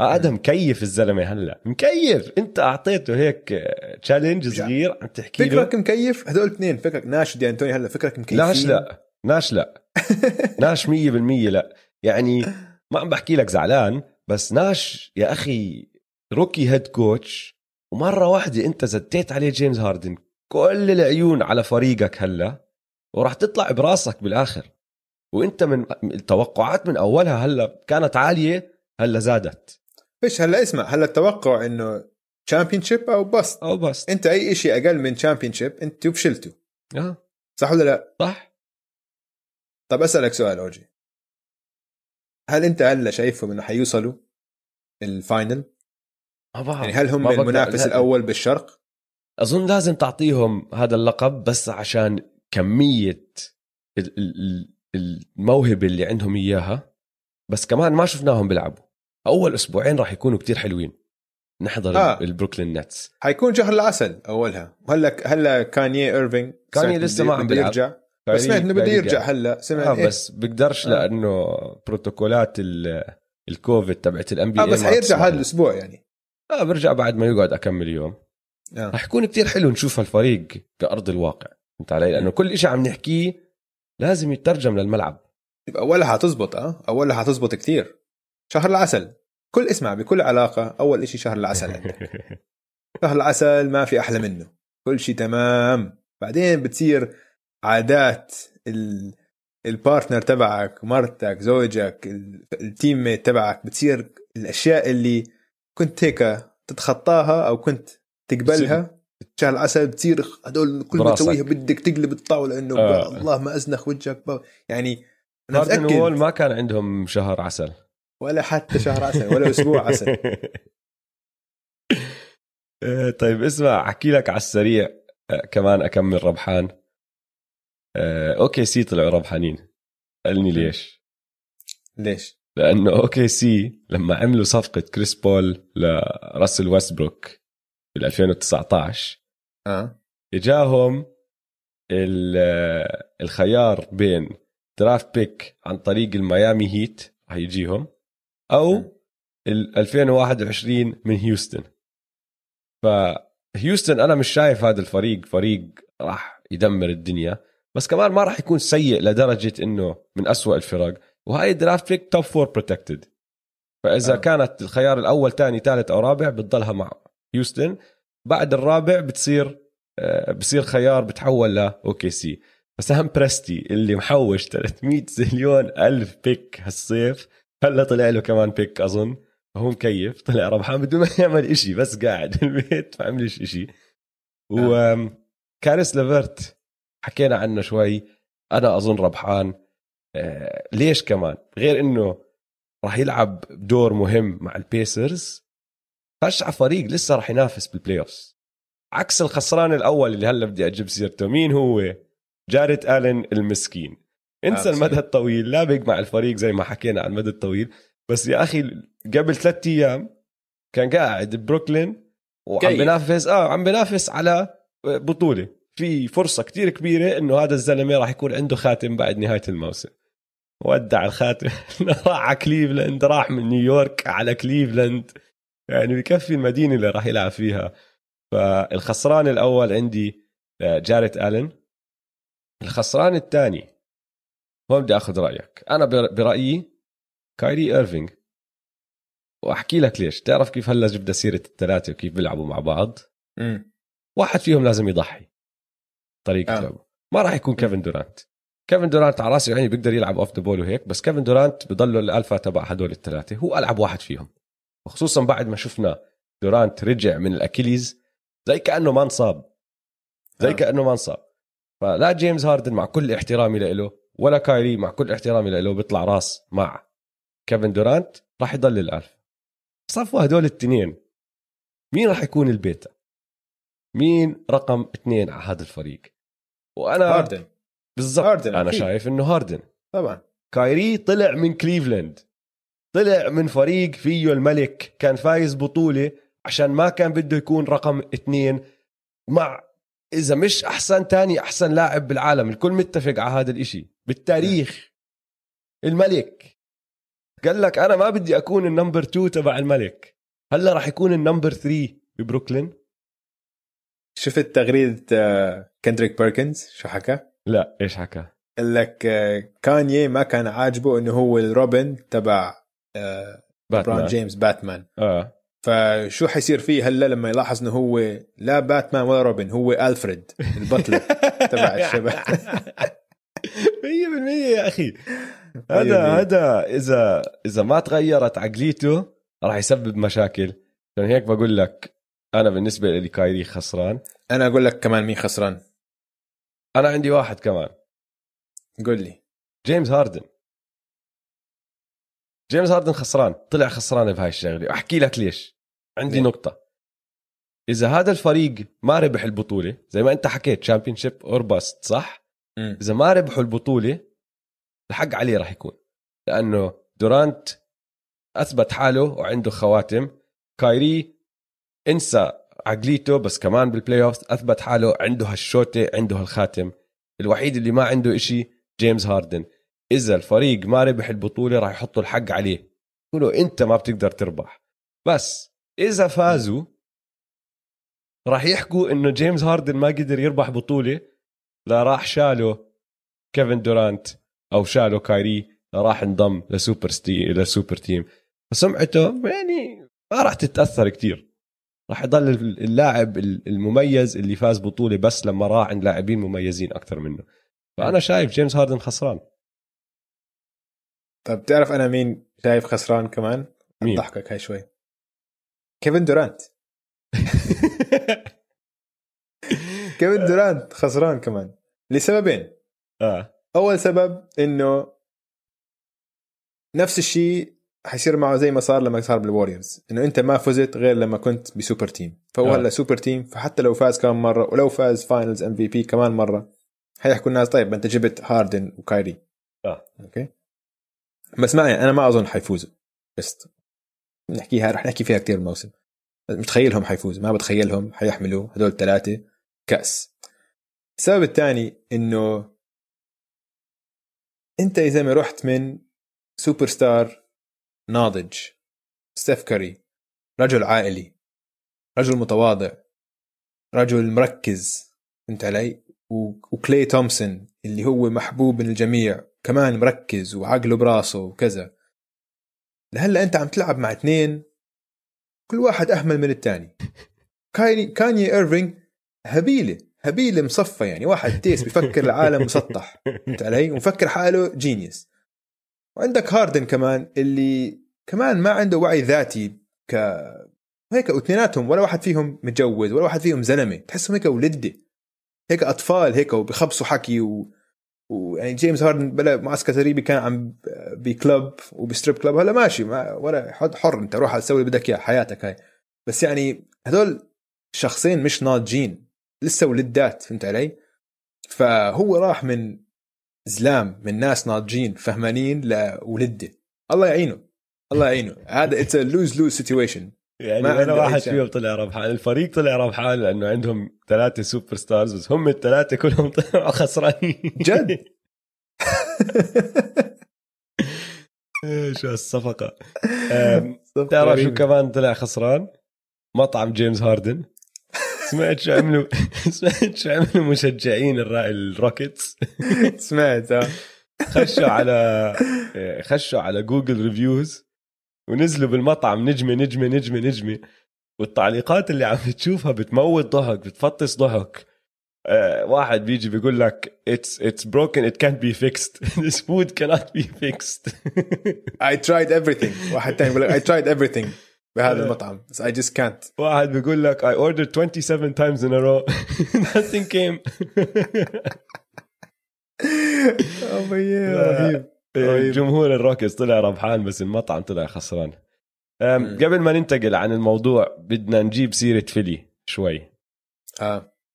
آدم مكيف الزلمه، هلا مكيف. انت اعطيته هيك تشالنج صغير عم تحكي له فكرك مكيف. هذول اثنين فكرك ناش ودي انتوني هلا فكرك مكيف. ناش لا ناش 100% لا. يعني ما عم بحكي لك زعلان، بس ناش يا اخي روكي هيد كوتش، ومره واحده انت زديت عليه جيمس هاردن كل العيون على فريقك هلا، وراح تطلع براسك بالاخر. وانت من التوقعات من اولها هلا كانت عاليه، هلا زادت. فيش هلا اسمع، هلا التوقع انه تشامبيونشيب او بست. انت اي شيء اقل من تشامبيونشيب انت فشلته. صح ولا لا؟ صح. طب اسالك سؤال اوجي، هل انت هلا شايفهم انه حيوصلوا الفاينل؟ ما بعرف يعني، هل هم المنافس الاول بالشرق؟ اظن لازم تعطيهم هذا اللقب بس عشان كميه الموهبه اللي عندهم اياها، بس كمان ما شفناهم بيلعبوا. أول أسبوعين راح يكونوا كتير حلوين، نحضر البروكلين نتس حيكون شهر العسل أولها. هلا كاني إيرفينغ لسه ما عم بيرجع، بس سمعت إنه بده يرجع هلا. سمعت بس بقدرش لأنه بروتوكولات الكوفيد تبعت الأن بي إيه، بس حيرجع هذا الأسبوع يعني. برجع بعد ما يقعد أكمل يوم. راح يكون كتير حلو نشوف هالفريق كأرض الواقع، أنت علي؟ لأنه كل إشي عم نحكيه لازم يترجم للملعب. أولها هتزبط أولها هتزبط كتير. شهر العسل، كل اسمع بكل علاقة أول إشي شهر العسل عندك. شهر العسل ما في أحلى منه، كل شيء تمام. بعدين بتصير عادات البارتنر تبعك، مرتك، زوجك، التيم ميت تبعك، بتصير الأشيا اللي كنت هيك تتخطاها أو كنت تقبلها شهر العسل بتصير هدول كل ما تسويها بدك تقلب الطاولة إنه الله ما أزنخ وجهك يعني. أنا متأكد هول ما كان عندهم شهر عسل ولا حتى شهر عسل ولا أسبوع عسل. طيب اسمع، أحكي لك على السريع كمان أكمل ربحان. أوكي سي طلعوا ربحانين. قالني ليش؟ لأنه أوكي سي لما عملوا صفقة كريس بول لراسل ويستبروك في 2019 إجاهم الخيار بين درافت بيك عن طريق الميامي هيت هيجيهم أو 2021 من هيوستن. فهيوستن أنا مش شايف هذا الفريق فريق راح يدمر الدنيا، بس كمان ما راح يكون سيء لدرجة إنه من أسوأ الفرق، وهاي درافت بيك توب فور بروتكتد. فإذا كانت الخيار الأول تاني ثالث أو رابع بتضلها مع هيوستن، بعد الرابع بتصير خيار بتحول لأوكي سي. سهم برستي اللي محوش 300 زليون ألف بيك هالصيف هلا طلع له كمان بيك أظن، فهو مكيف طلع ربحان بدون ما يعمل إشي، بس قاعد بالبيت ما عملش إشي. وكاريس لافيرت حكينا عنه شوي، أنا أظن ربحان. ليش كمان غير إنه راح يلعب دور مهم مع البيسرز، أشعى فريق لسه راح ينافس بالبلاي أوفس عكس الخسران الأول اللي هلا بدي أجيب سيرته. مين هو؟ جاريت آلن المسكين، انسى المدى الطويل، لابق مع الفريق زي ما حكينا عن المدى الطويل. بس يا أخي قبل 3 أيام كان قاعد ببروكلين وعم بنافس عم بنافس على بطولة في فرصة كتير كبيرة إنه هذا الزلمة راح يكون عنده خاتم بعد نهاية الموسم. ودع الخاتم. راح على كليفلند، راح من نيويورك على كليفلند، يعني بكفي المدينة اللي راح يلعب فيها. فالخسران الأول عندي جاريت آلن. الخسران الثاني هون بدي أخذ رأيك، أنا برأيي كايري إيرفينغ، وأحكي لك ليش. تعرف كيف هلا جبنا سيرة الثلاثة وكيف بيلعبوا مع بعض؟ واحد فيهم لازم يضحي طريقة لعبه. ما راح يكون كيفن دورانت. كيفن دورانت على راسي يعني بيقدر يلعب أوف ذا بول وهيك، بس كيفن دورانت بضله الألفا تبع هدول الثلاثة، هو ألعب واحد فيهم، وخصوصا بعد ما شفنا دورانت رجع من الأكيليز زي كأنه ما انصاب. فلا جيمس هاردن مع كل احترامي له ولا كايري مع كل احترامي له بيطلع راس مع كيفن دورانت، راح يضل الألف. صفوا هدول التنين، مين راح يكون البيتا؟ مين رقم 2 على هذا الفريق؟ وأنا هاردن بالضبط، أنا شايف إنه هاردن طبعا. كايري طلع من كليفلند، طلع من فريق فيه الملك، كان فايز بطولة عشان ما كان بده يكون رقم 2 مع إذا مش أحسن تاني أحسن لاعب بالعالم. الكل متفق على هذا الإشي بالتاريخ. الملك قال لك أنا ما بدي أكون النمبر 2 تبع الملك. هلأ راح يكون النمبر 3 ببروكلين. شفت تغريدة كندريك بيركنز شو حكى؟ لا إيش حكى؟ قال لك كانيي ما كان عاجبه إنه هو الروبن تبع برون جيمس باتمان. فشو حيصير فيه هلا لما يلاحظ انه هو لا باتمان ولا روبن، هو ألفريد البطل تبع الشباب. 100% يا اخي. هذا اذا ما تغيرت عقليته راح يسبب مشاكل. عشان هيك بقول لك انا بالنسبه لي كايري خسران. انا اقول لك كمان مين خسران. انا عندي واحد كمان، قول لي. جيمس هاردن. جيمس هاردن خسران، طلع خسران بهاي الشغله. احكي لك ليش. عندي نقطه، اذا هذا الفريق ما ربح البطوله زي ما انت حكيت تشامبيونشيب اور باست، صح؟ اذا ما ربحوا البطوله الحق عليه راح يكون، لانه دورانت اثبت حاله وعنده خواتم. كايري انسى عقليته، بس كمان بالبلاي اوف اثبت حاله، عنده هالشوته، عنده هالخاتم. الوحيد اللي ما عنده إشي جيمس هاردن. إذا الفريق ما ربح البطولة راح يحطوا الحق عليه، يقولوا أنت ما بتقدر تربح. بس إذا فازوا راح يحكوا إنه جيمس هاردن ما قدر يربح بطولة، لا راح شاله كيفن دورانت أو شالوا كايري راح انضم لسوبر تيم، فسمعته يعني ما راح تتأثر كتير، راح يضل اللاعب المميز اللي فاز بطولة بس لما راح عند لاعبين مميزين أكتر منه. فأنا شايف جيمس هاردن خسران. طب تعرف أنا مين شايف خسران كمان؟ أضحكك هاي شوي، كيفن دورانت. كيفن دورانت خسران كمان لسببين. أول سبب إنه نفس الشيء حيصير معه زي ما صار لما صار بالواريورز، إنه أنت ما فزت غير لما كنت بسوبر تيم، فهو هلا سوبر تيم، فحتى لو فاز كمان مرة ولو فاز فاينلز MVP كمان مرة حيحكوا الناس طيب أنت جبت هاردن وكايري. أوكي بس معي أنا ما أظن حيفوز، بس نحكيها رح نحكي فيها كتير الموسم. متخيلهم حيفوز، ما بتخيلهم حيحملوا هدول الثلاثة كأس. السبب الثاني إنه أنت إذا ما رحت من سوبر ستار ناضج ستيف كاري، رجل عائلي، رجل متواضع، رجل مركز، أنت علي، وكلي تومسون اللي هو محبوب من الجميع كمان مركز وعقله براسه وكذا، لهلا أنت عم تلعب مع اثنين كل واحد أهمل من الثاني. كاني إيرفينغ هبيلة مصفة، يعني واحد تيس بفكر العالم مسطح، أنت علي، ومفكر حاله جينيس. وعندك هاردن كمان اللي كمان ما عنده وعي ذاتي هيك، واثنيناتهم ولا واحد فيهم متجوز ولا واحد فيهم زلمة، تحسهم هيك ولدة، هيك أطفال هيك، وبخبصوا حكي ويعني جيمس هاردن بلا معسكر تدريبي كان عم بكلب وبستريب كلب، هلا ماشي ما ولا حر، أنت روح تسوي بدك إياه حياتك هاي، بس يعني هدول شخصين مش ناضجين لسه ولدات، فهمت علي؟ فهو راح من زلام من ناس ناضجين فهمانين لولده، الله يعينه هذا it's a lose lose situation. يعني أنا واحد فيهم طلع ربحان، الفريق طلع ربحان لأنه عندهم ثلاثة سوبر ستارز، بس هم الثلاثة كلهم طلعوا خسرانين جد. شو الصفقة. تعرف شو كمان طلع خسران؟ مطعم جيمس هاردن. سمعت شو عملوا مشجعين الروكيتس؟ سمعت خشوا على جوجل ريفيوز ونزلوا بالمطعم نجمة، والتعليقات اللي عم تشوفها بتموت ضحك، بتفطس ضحك. واحد بيجي بيقول لك it's broken it can't be fixed. This food cannot be fixed. I tried everything. واحد تاني بيقول لك I tried everything بهذا المطعم بس I just can't. واحد بيقول لك I ordered 27 times in a row. Nothing came. oh yeah. جمهور الروكيتس طلع ربحان بس المطعم طلع خسران. قبل ما ننتقل عن الموضوع بدنا نجيب سيرة فيلي شوي،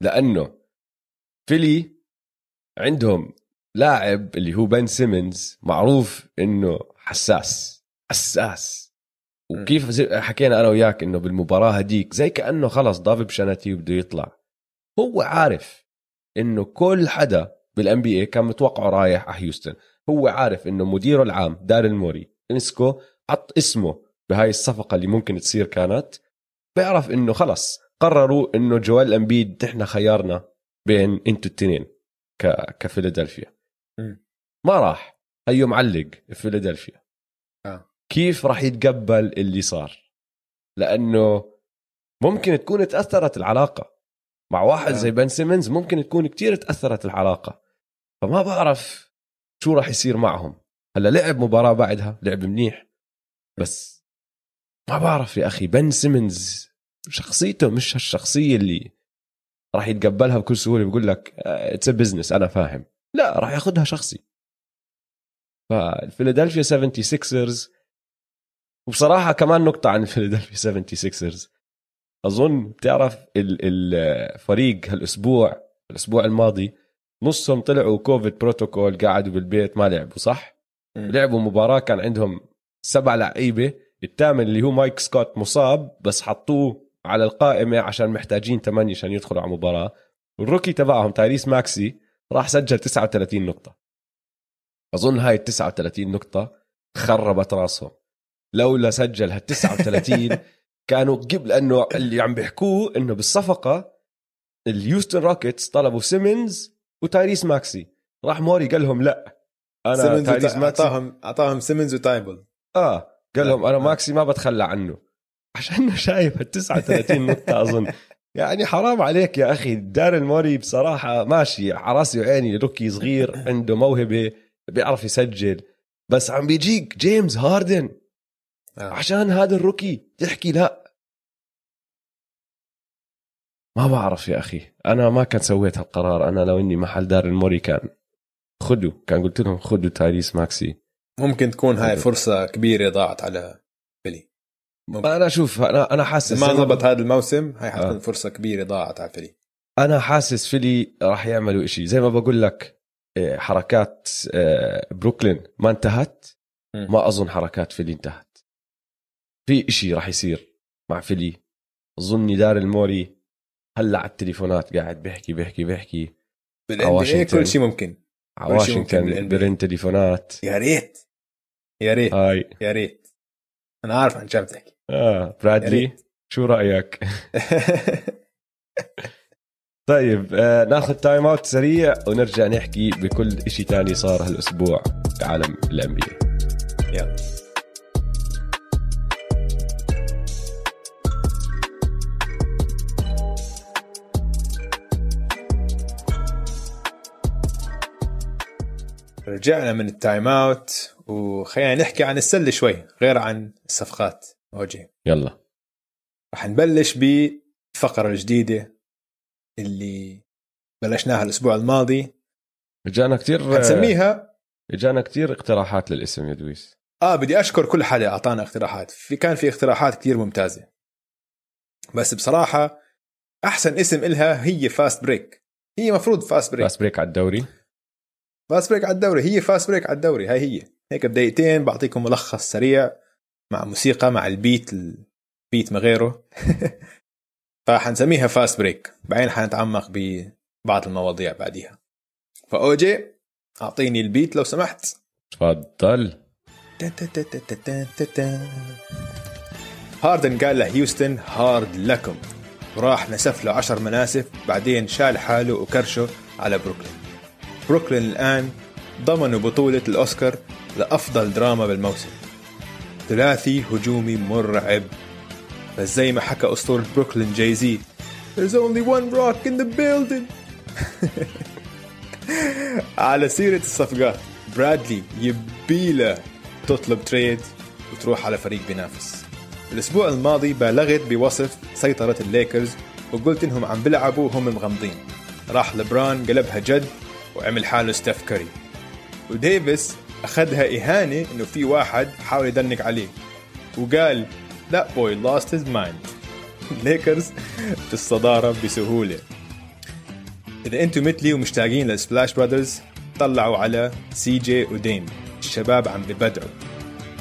لأنه فيلي عندهم لاعب اللي هو بن سيمنز، معروف إنه حساس. وكيف حكينا أنا وياك إنه بالمباراة هديك زي كأنه خلص ضاب بشنتي وبده يطلع، هو عارف إنه كل حدا بالNBA كان متوقعه رايح على هيوستن، هو عارف إنه مديره العام داريل موري إنسكو حط اسمه بهاي الصفقة اللي ممكن تصير، كانت بيعرف إنه خلص قرروا إنه جوال أمبيد إحنا خيارنا بين أنتوا التنين كفيلادلفيا، ما راح هيو معلق في فيلادلفيا. كيف راح يتقبل اللي صار؟ لأنه ممكن تكون تأثرت العلاقة مع واحد زي بن سيمنز، ممكن تكون كتير تأثرت العلاقة، فما بعرف شو راح يصير معهم. هلا لعب مباراة بعدها لعب منيح، بس ما بعرف يا أخي، بن سيمنز شخصيته مش هالشخصية اللي راح يتقبلها بكل سهولة، بيقول لك it's a business أنا فاهم، لا راح ياخدها شخصي. فالفيلادلفيا 76ers، وبصراحة كمان نقطة عن الفيلادلفيا 76ers، أظن بتعرف الفريق الأسبوع الماضي نصهم طلعوا كوفيد بروتوكول، قاعدوا بالبيت ما لعبوا، صح؟ لعبوا مباراة كان عندهم 7 لعيبة، الثامن اللي هو مايك سكوت مصاب بس حطوه على القائمة عشان محتاجين 8 عشان يدخلوا على مباراة. الروكي تبعهم تايريس ماكسي راح سجل 39 نقطة، أظن هاي 39 نقطة خربت راسهم، لولا سجل هال 39 كانوا قبل، لأنه اللي عم بيحكوه إنه بالصفقة الهيوستن روكيتس طلبوا سيمنز وتايريس ماكسي، راح موري قال لهم لا انا تايريس ماكسي اعطاهم سيمنز وتايبل قال لهم انا ماكسي ما بتخلى عنه عشان شايف ال 39 نقطه اظن. يعني حرام عليك يا اخي. داريل موري بصراحه ماشي على راسي وعيني، روكي صغير عنده موهبه بيعرف يسجل، بس عم بيجيك جيمس هاردن عشان هذا الروكي تحكي لا. ما بعرف يا اخي، انا ما كان سويت هالقرار. انا لو اني محل داريل موري كان خدوا، كان قلت لهم خدوا تايريس ماكسي. ممكن تكون هاي فرصه كبيره ضاعت على فيلي. انا اشوف انا حاسس ما ضبط هذا الموسم، هاي حتكون فرصه كبيره ضاعت على فيلي. انا حاسس فيلي راح يعملوا إشي زي ما بقول لك، حركات بروكلين ما انتهت، ما اظن حركات فيلي انتهت. في إشي راح يصير مع فيلي. ظني داريل موري هلا على التليفونات قاعد بيحكي بالNBA كل شيء ممكن. واشنطن برن تليفونات، يا ريت انا عارف عن شبتك. برادلي شو رايك؟ طيب ناخذ تايم اوت سريع ونرجع نحكي بكل إشي تاني صار هالاسبوع بعالم الNBA. يلا رجعنا من التايم اوت وخلينا نحكي عن السله شوي غير عن الصفقات. اوجي يلا رح نبلش بالفقره الجديده اللي بلشناها الاسبوع الماضي. اجانا كثير اقتراحات للاسم يا دويس. بدي اشكر كل حدا اعطانا اقتراحات. كان في اقتراحات كثير ممتازه، بس بصراحه احسن اسم إلها هي فاست بريك. هي مفروض فاست بريك على الدوري، فاست بريك على الدوري. هاي هيك بدقيقتين بعطيكم ملخص سريع مع موسيقى، مع البيت ما غيره. فحنسميها فاست بريك، بعدين حنتعمق ببعض المواضيع بعديها. فأوجي أعطيني البيت لو سمحت. تفضل. هاردن قال لهيوستن هارد لكم، وراح نسف له 10 مناسف، بعدين شال حاله وكرشه على بروكلين الآن ضمنوا بطولة الأوسكار لأفضل دراما بالموسم. ثلاثي هجومي مرعب، بس زي ما حكى أسطورة بروكلين جايزي There's only one rock in the building. على سيرة الصفقات، برادلي يبيله تطلب تريد وتروح على فريق بينافس. الأسبوع الماضي بلغت بوصف سيطرة الليكرز وقلت إنهم عم بلعبوا وهم مغمضين. راح لبران قلبها جد وعمل حاله ستيف كاري، وديفيس أخذها إهانة إنه في واحد حاول يدنك عليه وقال that boy lost his mind. الليكرز في الصدارة بسهولة. إذا أنتم مثلي ومشتاقين للسبلاش برادرز طلعوا على سي جي ودين. الشباب عم ببدعوا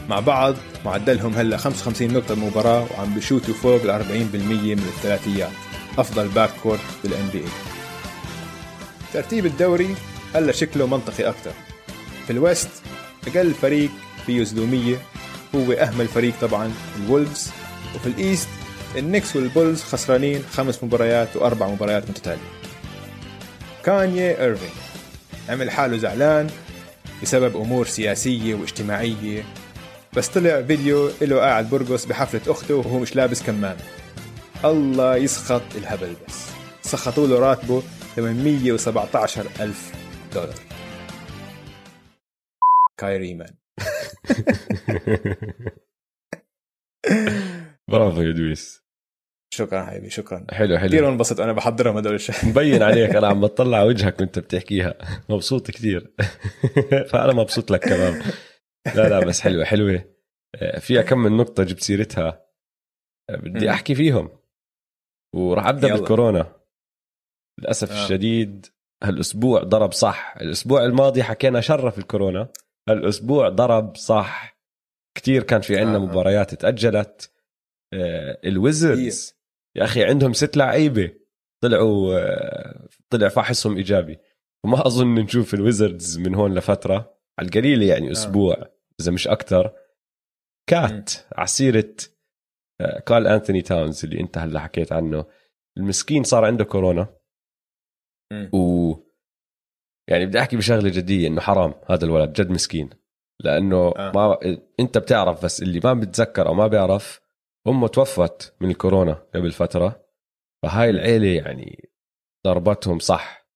مع بعض، معدلهم هلأ 55 نقطة مباراة وعم بشوتوا فوق 40% من الثلاثيات، أفضل باك كورت بالNBA. ترتيب الدوري هلا شكله منطقي أكتر. في الويست أقل فريق فيه زلومية هو أهمل فريق طبعا الولفز، وفي الإيست النكس والبولز خسرانين 5 مباريات و4 مباريات متتالية. كانيي إيرفين عمل حاله زعلان بسبب أمور سياسية واجتماعية، بس طلع فيديو إله قاعد برقص بحفلة أخته وهو مش لابس كمام. الله يسخط الهبل، بس سخطوا له راتبه $817,000. كايري مان. برافو يا دويس، شكرا حبيبي، شكرا. حلو كثير انبسطت انا بحضرهم هذول الشيء. مبين عليك انا عم بطلع وجهك وانت بتحكيها، مبسوط كثير. فانا مبسوط لك كمان. لا بس حلوه فيها كم من نقطه جبت سيرتها بدي احكي فيهم، وراح ابدا بالكورونا. للأسف الشديد هالأسبوع ضرب صح. الأسبوع الماضي حكينا شر في الكورونا، هالأسبوع ضرب صح كتير. كان في عنا مباريات تأجلت. الويزردز يا أخي عندهم 6 لعيبة طلع فحصهم إيجابي، وما أظن نشوف الويزردز من هون لفترة على القليلة، يعني أسبوع إذا مش أكتر. كات عسيرة كارل أنتوني تاونز اللي أنت هلا حكيت عنه، المسكين صار عنده كورونا و يعني بدي أحكي بشغلة جدية إنه حرام هذا الولد جد مسكين, لأنه ما أنت بتعرف, بس اللي ما بتذكر أو ما بيعرف أمه توفت من الكورونا قبل فترة, فهاي العيلة يعني ضربتهم صح,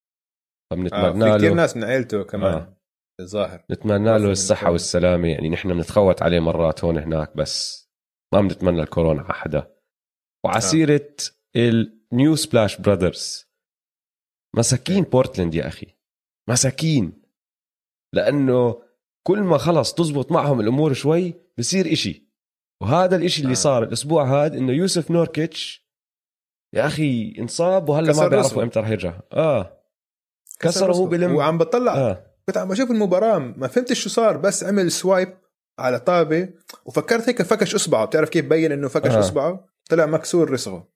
فبنتمنى له كتير ناس من عيلته كمان الظاهر نتمنى له الصحة والسلامة. يعني نحن بنتخوت عليه مرات هون هناك, بس ما بنتمنى الكورونا على حدا. وعسيرة النيو سبلاش برادرز مساكين بورتلاند يا أخي, مساكين, لأنه كل ما خلص تزبط معهم الأمور شوي بصير إشي. وهذا الإشي اللي صار الأسبوع هاد إنه يوسف نوركيتش يا أخي انصاب, وهلا ما بيعرفوا إمتى رح يرجع. كسره هو بلم, وعم بطلع كنت عم بشوف المباراة ما فهمتش شو صار, بس عمل سوايب على طابة وفكرت هيك فكش إصبعه, بتعرف كيف بين إنه فكش إصبعه, طلع مكسور رسغه.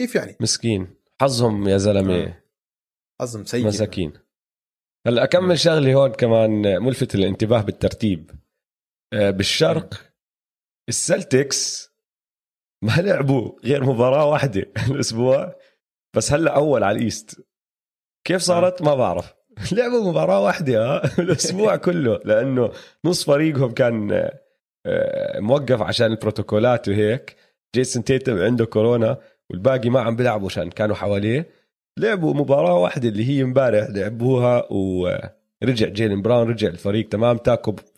كيف يعني مسكين, حظهم يا زلمة حظهم سيء مساكين. هلا أكمل شغلي هون كمان ملفت الانتباه بالترتيب بالشرق. السلتكس ما لعبوا غير مباراة واحدة الأسبوع, بس هلا أول على الإيست. كيف صارت ما بعرف, لعبوا مباراة واحدة الأسبوع كله, لأنه نص فريقهم كان موقف عشان البروتوكولات وهيك, جيسون تيتم عنده كورونا والباقي ما عم بيلعبوا عشان كانوا حواليه. لعبوا مباراة واحدة اللي هي مبارح لعبوها, ورجع جيلين براون, رجع الفريق تمام.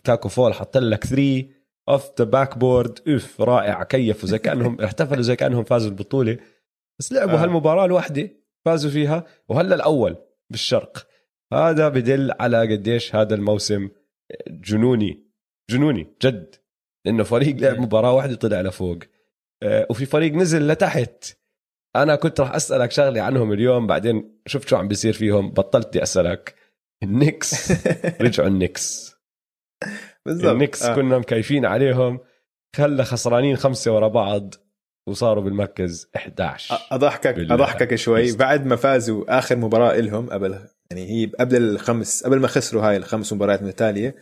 تاكو فول حط لك 3 اوف ذا باك بورد, اف رائع, كيفوا زي كانهم احتفلوا زي كانهم فازوا البطولة. بس لعبوا هالمباراة الواحدة فازوا فيها, وهلا الأول بالشرق. هذا بدل على قديش هذا الموسم جنوني جنوني جد, لأنه فريق لعب مباراة واحدة طلع لفوق, وفي فريق نزل لتحت. أنا كنت رح أسألك شغلي عنهم اليوم, بعدين شفت شو عم بيصير فيهم بطلت أسألك. النكس رجعوا النكس بالضبط, النكس كنا مكيفين عليهم, خلى خسرانين 5 ورا بعض وصاروا بالمركز 11. أضحكك شوي, بعد ما فازوا آخر مباراة لهم قبل, يعني هي قبل الخمس, قبل ما خسروا هاي الخمس مباريات المتتالية,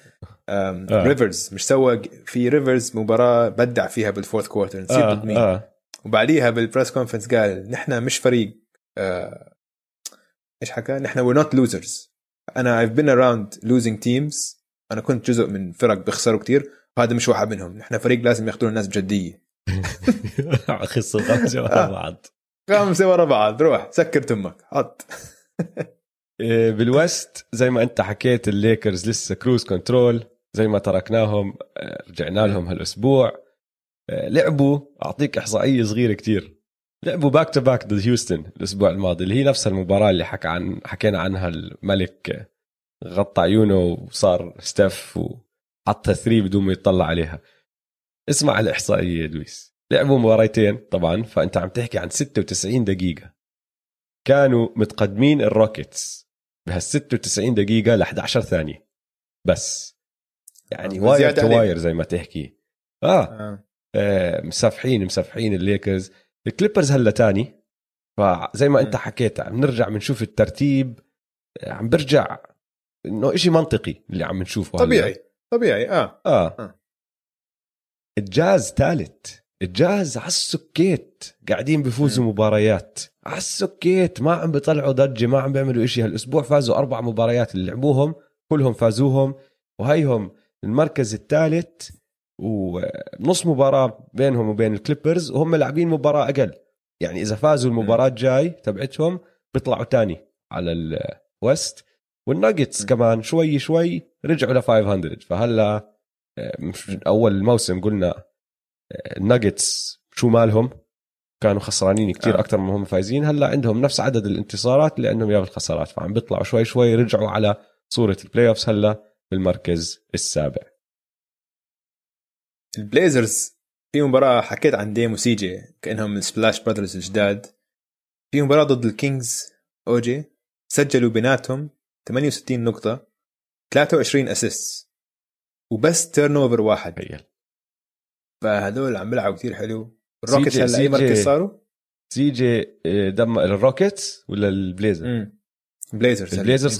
ريفرز مش سوى في ريفرز مباراة بدع فيها بالفورث كوارتر, نسيب الدمين. وبعديها بالبريس كونفرنس قال نحن مش فريق, ايش حكى, نحن we're not losers. انا I've been around losing teams, انا كنت جزء من فرق بيخسروا كتير, وهذا مش واحد منهم. نحن فريق لازم ياخذون الناس بجدية. خسروا 5 ورا بعض, 5 ورا بعض, روح سكر تمك حط. بالوست زي ما انت حكيت الليكرز لسه كروز كنترول زي ما تركناهم, رجعنا لهم هالاسبوع. لعبوا, أعطيك إحصائية صغيرة كتير, لعبوا باك تو باك ضد هيوستن الأسبوع الماضي, اللي هي نفس المباراة اللي حكينا عنها الملك غطى عيونه وصار ستيف وحط 3 بدون ما يطلع عليها. اسمع الإحصائية دويس, لعبوا مباريتين طبعا, فأنت عم تحكي عن 96 دقيقة. كانوا متقدمين الروكيتس بهال 96 دقيقة ل 11 ثانية بس, يعني واير تواير زي ما تحكي. مسافحين الليكرز. الكليبرز هلا تاني, فزي ما انت حكيت عم نرجع بنشوف الترتيب, عم برجع انه اشي منطقي اللي عم نشوفه. طبيعي. الجاز ثالث, الجاز على السكيت قاعدين بفوزوا مباريات على السكيت, ما عم بيطلعوا ضجة, ما عم بيعملوا اشي. هالاسبوع فازوا 4 مباريات اللي لعبوهم كلهم فازوهم, وهيهم المركز الثالث ونص مباراة بينهم وبين الكليبرز, وهم لاعبين مباراة أقل. يعني إذا فازوا المباراة الجاي تبعتهم بيطلعوا تاني على الوست. والناجتس كمان شوي شوي رجعوا ل 500, فهلا أول الموسم قلنا الناجتس شو مالهم, كانوا خسرانين كتير أكتر من هم فايزين. هلا عندهم نفس عدد الانتصارات لأنهم يابوا الخسارات, فعم بيطلعوا شوي شوي, رجعوا على صورة البلاي أوفس, هلا بالمركز 7. البليزرز في مباراة حكيت عن ديم وسي جي كأنهم السبلاش برادرز الجداد. في مباراة ضد الكينجز, أوجي سجلوا بيناتهم 68 نقطة, 23 أسيست, وبس تيرن اوفر 1. فهدول عم بلعبوا كتير حلو. الروكيتس هلا أي مركز صاروا؟ سي جي دم الروكيتس ولا البليزرز؟ البليزرز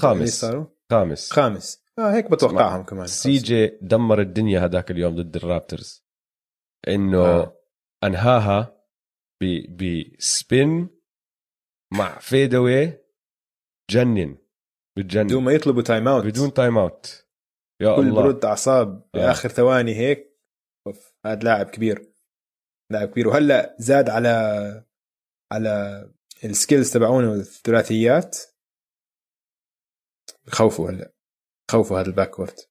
خامس. هيك بتوقعهم كمان. سي جي دمر الدنيا هداك اليوم ضد الرابترز, انه انهاها بسبين مع فيدوي, جنن بتجنن بدون ما يطلبوا تايم اوت بدون تايم اوت. يا كل الله كل برد اعصاب باخر ثواني هيك. هذا لاعب كبير لاعب كبير. وهلا زاد على السكيلز تبعونه والثلاثيات. بخوفوا هلا خوفوا هذا الباكورت.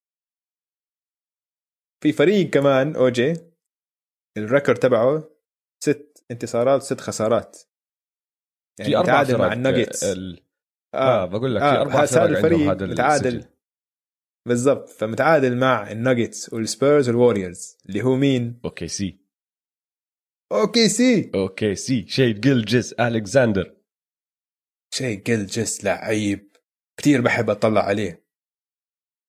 في فريق كمان اوجي الريكورد تبعه 6 انتصارات و6 خسارات يعني تعادل مع الناجتس. بقول لك في 4 فرق عندهم تعادل بالضبط. فمتعادل مع الناجتس والسبيرز والواريورز اللي هو مين؟ اوكي سي شي جيلجس الكساندر. شي جيلجس لعيب كتير بحب اطلع عليه.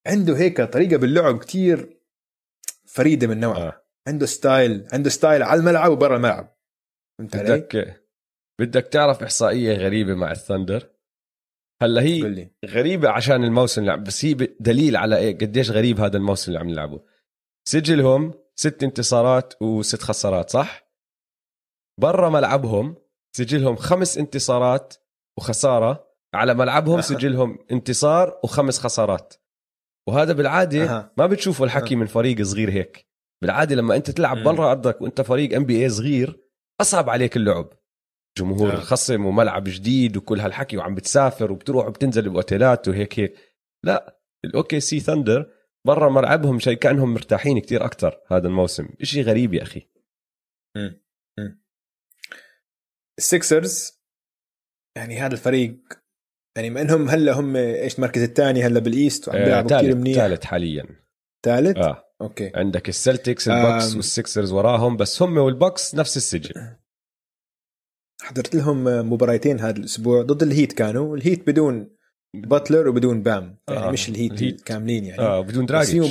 عنده هيك طريقه باللعب كتير فريده من نوعها. عنده ستايل على الملعب وبرا الملعب. انت بدك تعرف احصائيه غريبه مع الثندر. هلا هي غريبه عشان الموسم اللي بس هي دليل على ايه قديش غريب هذا الموسم اللي عم نلعبه. سجلهم 6 انتصارات و6 خسارات صح. برا ملعبهم سجلهم 5 انتصارات وخسارة. على ملعبهم سجلهم 1 انتصار و5 خسارات. وهذا بالعاده ما بتشوفه الحكي من فريق صغير هيك. بالعاده لما انت تلعب برا ارضك وانت فريق NBA صغير اصعب عليك اللعب. جمهور الخصم وملعب جديد وكل هالحكي وعم بتسافر وبتروح وبتنزل باوتيلات وهيك. لا الاوكي سي ثاندر برا ملعبهم شيء كانهم مرتاحين كتير اكثر هذا الموسم. شيء غريب يا اخي. السيكسرز يعني هذا الفريق يعني ما انهم هلا هم ايش المركز الثاني هلا بالايست وعم بيلعبوا كثير منيح. ثالث حاليا. ثالث اوكي. عندك السلتكس البوكس والسيكسرز وراهم بس هم والبوكس نفس السجل. حضرت لهم مباراتين هذا الاسبوع ضد الهيت. كانوا الهيت بدون باتلر وبدون بام يعني مش الهيت كاملين يعني بدون دراجيتش.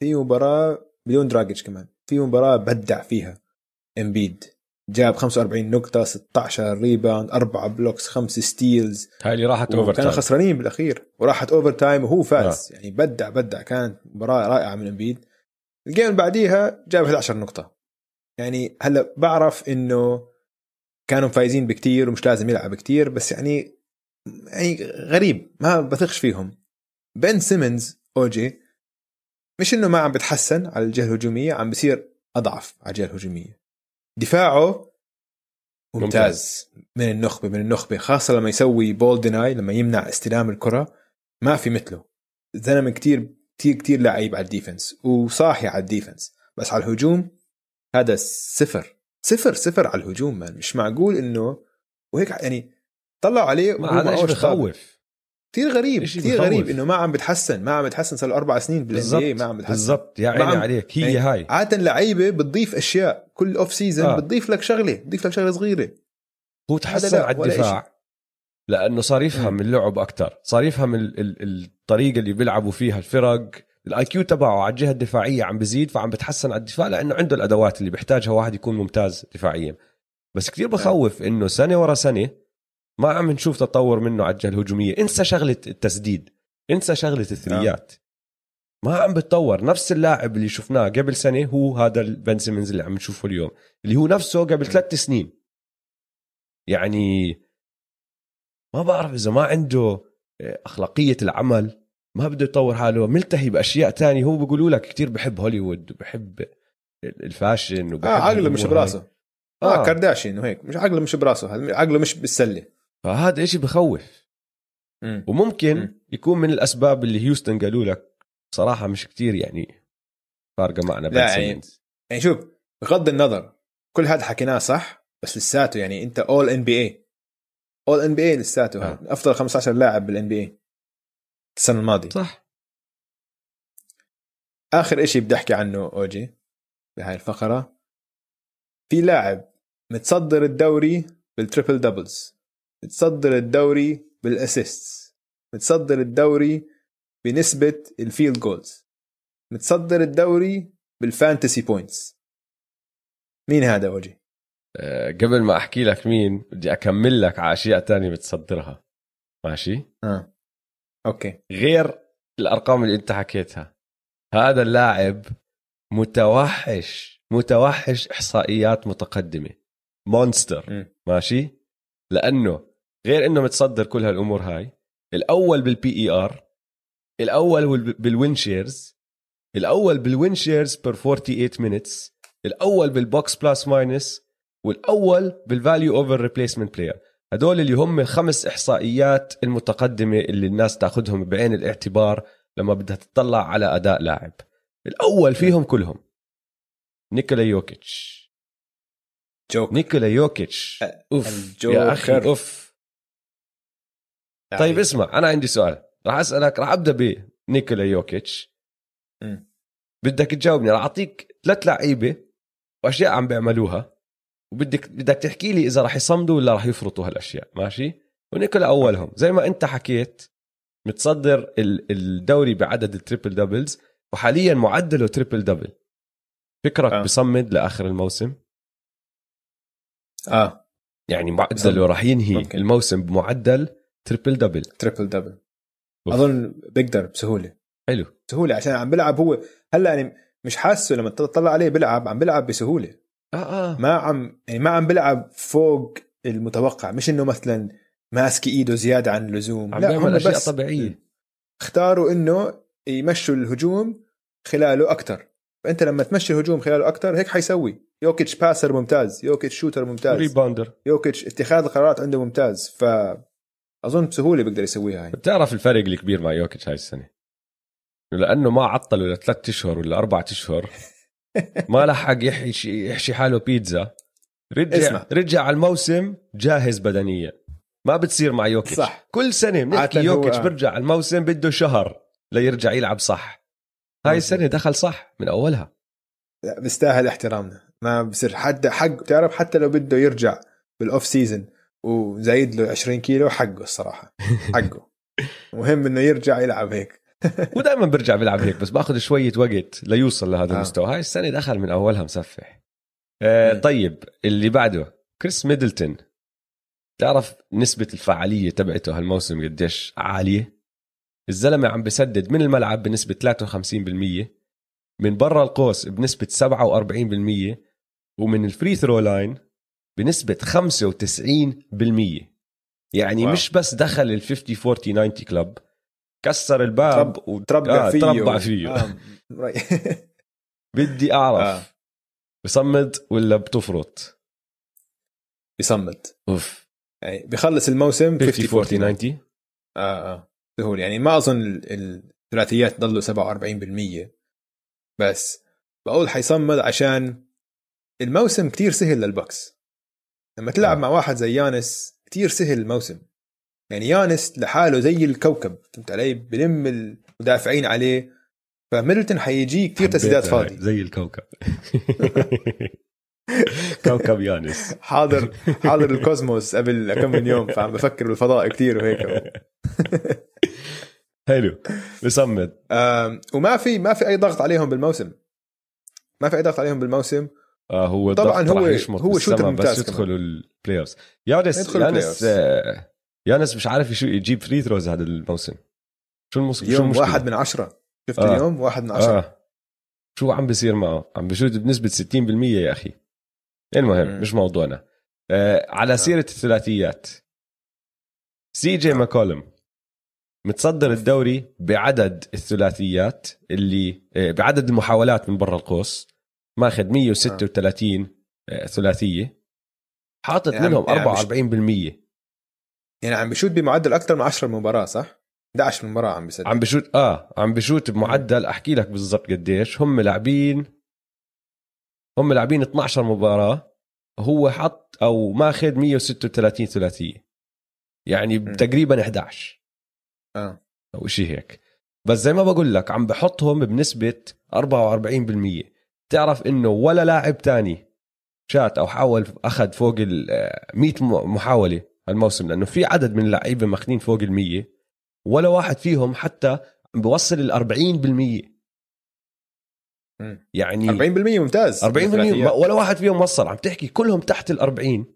في مباراة بدون دراجيتش كمان. في مباراة بدع فيها امبيد جاب 45 نقطة 16 ريباوند 4 بلوكس 5 ستيلز. هاي اللي راحت اوفر تايم. كانوا خسرانين بالاخير وراحت اوفر تايم وهو فاز. يعني بدع كانت مباراة رائعة من امبيد. الجيم بعديها جاب 11 نقطة. يعني هلا بعرف انه كانوا فايزين بكتير ومش لازم يلعب كتير بس يعني غريب ما بثقش فيهم. بن سيمنز اوجي مش انه ما عم بتحسن على الجهة الهجومية عم بصير اضعف على الجهة الهجومية. دفاعه ممتاز من النخبة خاصة لما يسوي بول ديناي لما يمنع استلام الكرة. ما في مثله زلمة كتير كتير كتير لعيب على الديفنس وصاحي على الديفنس. بس على الهجوم هذا صفر على الهجوم. مان مش معقول انه وهيك يعني طلعوا عليه. هذا إيش بخوف كتير غريب انه ما عم بتحسن صار 4 سنين بالنسبة ما عم بتحسن بالضبط. يا عيني عليك. هي هاي عادة لعيبة بتضيف اشياء كل اوف سيزن بتضيف لك شغلة صغيرة. هو تحسن على الدفاع لانه صار يفهم اللعب اكتر. صار يفهم الطريقة اللي بيلعبوا فيها الفرق. الاي كيو تبعه على الجهه الدفاعيه عم بزيد فعم بتحسن على الدفاع لانه عنده الادوات اللي بيحتاجها واحد يكون ممتاز دفاعيا. بس كتير بخوف انه سنه ورا سنه ما عم نشوف تطور منه على الجهه الهجوميه. انسى شغله التسديد انسى شغله الثريات ما عم بتطور. نفس اللاعب اللي شفناه قبل سنه هو هذا البن سيمنز اللي عم نشوفه اليوم اللي هو نفسه قبل 3 سنين. يعني ما بعرف اذا ما عنده اخلاقيه العمل ما بده يطور حاله. ملتهي باشياء تانية. هو بيقولوا لك كتير بحب هوليوود وبحب الفاشن وبحب عقله مش براسه كارداشيان وهيك. مش عقله مش براسه عقله مش بالسله. فهذا اشي بخوف. وممكن يكون من الاسباب اللي هيوستن قالوا لك صراحه مش كتير يعني فارقه معنا. يعني شوف بغض النظر كل هذا حكيناه صح بس لساته يعني انت all NBA لساته افضل 15 لاعب بالNBA السنة الماضية صح. آخر إشي بدي أحكي عنه أوجي بهاي الفقرة. في لاعب متصدر الدوري بالتريبل دبلز متصدر الدوري بالأسيستس متصدر الدوري بنسبة الفيلد جولز متصدر الدوري بالفانتسي بوينتس. مين هذا أوجي؟ قبل ما أحكي لك مين بدي أكمل لك على أشياء تانية بتصدرها ماشي؟ أوكي. غير الأرقام اللي أنت حكيتها هذا اللاعب متوحش إحصائيات متقدمة مونستر ماشي. لأنه غير أنه متصدر كل هالأمور هاي الأول بالبي اي ار، الأول بالوين شيرز، الأول بالوين شيرز بير 48 مينتس، الأول بالبوكس بلاس ماينس، والأول بالفاليو اوفر ريبليسمنت بلاير. هدول اللي هم خمس إحصائيات المتقدمة اللي الناس تأخذهم بعين الاعتبار لما بدها تطلع على أداء لاعب. الأول فيهم كلهم نيكولا يوكيتش. نيكولا يوكيتش أوف يا أخي أوف. طيب اسمع، أنا عندي سؤال راح أسألك، راح أبدأ بنيكولا يوكيتش، بدك تجاوبني، راح أعطيك ثلاث لعيبة وأشياء عم بيعملوها وبدك تحكي لي إذا راح يصمدوا ولا راح يفرطوا هالأشياء، ماشي؟ ونيكولا أولهم، زي ما أنت حكيت متصدر الدوري بعدد التريبل دبلز، وحاليا معدله تريبل دبل. فكرك بصمد لآخر الموسم؟ يعني معدله راح ينهي ممكن الموسم بمعدل تريبل دبل أظن بقدر بسهولة. حلو بسهولة عشان عم بلعب هو هلا، أنا مش حاسه لما تطلع عليه بلعب، عم بلعب بسهولة. ما عم بلعب فوق المتوقع، مش إنه مثلا ماسك إيده زيادة عن اللزوم، لا هم بس طبيعية اختاروا إنه يمشوا الهجوم خلاله أكتر. فأنت لما تمشي الهجوم خلاله أكتر هيك حيسوي. يوكيتش باسر ممتاز، يوكيتش شوتر ممتاز، ريباوندر، يوكيتش اتخاذ القرارات عنده ممتاز، فأظن بسهولة بقدر يسويها. يعني بتعرف الفرق الكبير مع يوكيتش هاي السنة لأنه ما عطل ولا 3 أشهر ولا 4 أشهر ما لحق يحشي حاله بيتزا، رجع على الموسم جاهز بدنيا. ما بتصير مع يوكيتش صح. كل سنة بنحكي يوكيتش برجع على الموسم بده شهر ليرجع يلعب صح. هاي السنة دخل صح من أولها. لا بيستاهل احترامنا، ما بصير حد حق بتعرف، حتى لو بده يرجع بالأوف سيزن وزايد له 20 كيلو حقه الصراحة، حقه مهم إنه يرجع يلعب هيك ودائما برجع بلعب هيك، بس باخذ شوية وقت ليوصل لهذا المستوى. هاي السنة دخل من أولها مسفح. طيب اللي بعده كريس ميدلتون، تعرف نسبة الفعالية تبعته هالموسم قديش عالية؟ الزلمة عم بسدد من الملعب بنسبة 53%، من برا القوس بنسبة 47%، ومن الفري ثرو لاين بنسبة 95%. يعني مش بس دخل ال 50-40-90 كلب، كسر الباب وتربع فيه بدي أعرف بصمد ولا بتفرط؟ بصمد. يعني بيخلص الموسم 50-40-90 سهول. يعني ما أظن الثلاثيات ضلوا 47%، بس بقول حيصمد عشان الموسم كتير سهل للبوكس. لما تلعب مع واحد زي يانس كتير سهل الموسم، يعني يانس لحاله زي الكوكب، فهمت علي؟ بلم المدافعين عليه. فميدلتون حيجي كتير تسديدات فاضي زي الكوكب كوكب يانس حاضر الكوزموس قبل كم من يوم، فعم بفكر بالفضاء كتير وهيك حلو بصمد. وما في أي ضغط عليهم بالموسم، هو طبعا هو شوتر ممتاز، بس يدخلوا البلايرز. يانس مش عارف شو يجيب فري ثروز هذا الموسم. يوم 1 من 10 شفت اليوم 1 من 10 شو عم بيصير معه؟ عم بشوت بنسبة 60% يا أخي. المهم مش موضوعنا. على سيرة الثلاثيات، سي جي ماكولم متصدر الدوري بعدد الثلاثيات اللي بعدد المحاولات من برا القوس، ماخذ 136 ثلاثية، حاطط منهم 44%. يعني عم بشوت بمعدل أكثر من 10 مباراة صح؟ 11 مباراة عم بيسدد. عم بشوت بمعدل، أحكي لك بالضبط قديش. هم لاعبين 12 مباراة، هو حط أو ماخذ 136 ثلاثية، يعني تقريبا 11 أو شيء هيك. بس زي ما بقول لك عم بحطهم بنسبة 44%. تعرف إنه ولا لاعب تاني شات أو حاول أخذ فوق 100 محاولة الموسم، لأنه في عدد من اللعيبة ماخذين فوق 100، ولا واحد فيهم حتى بوصل 40%. يعني 40% ممتاز، 40% ولا واحد فيهم وصل. عم تحكي كلهم تحت 40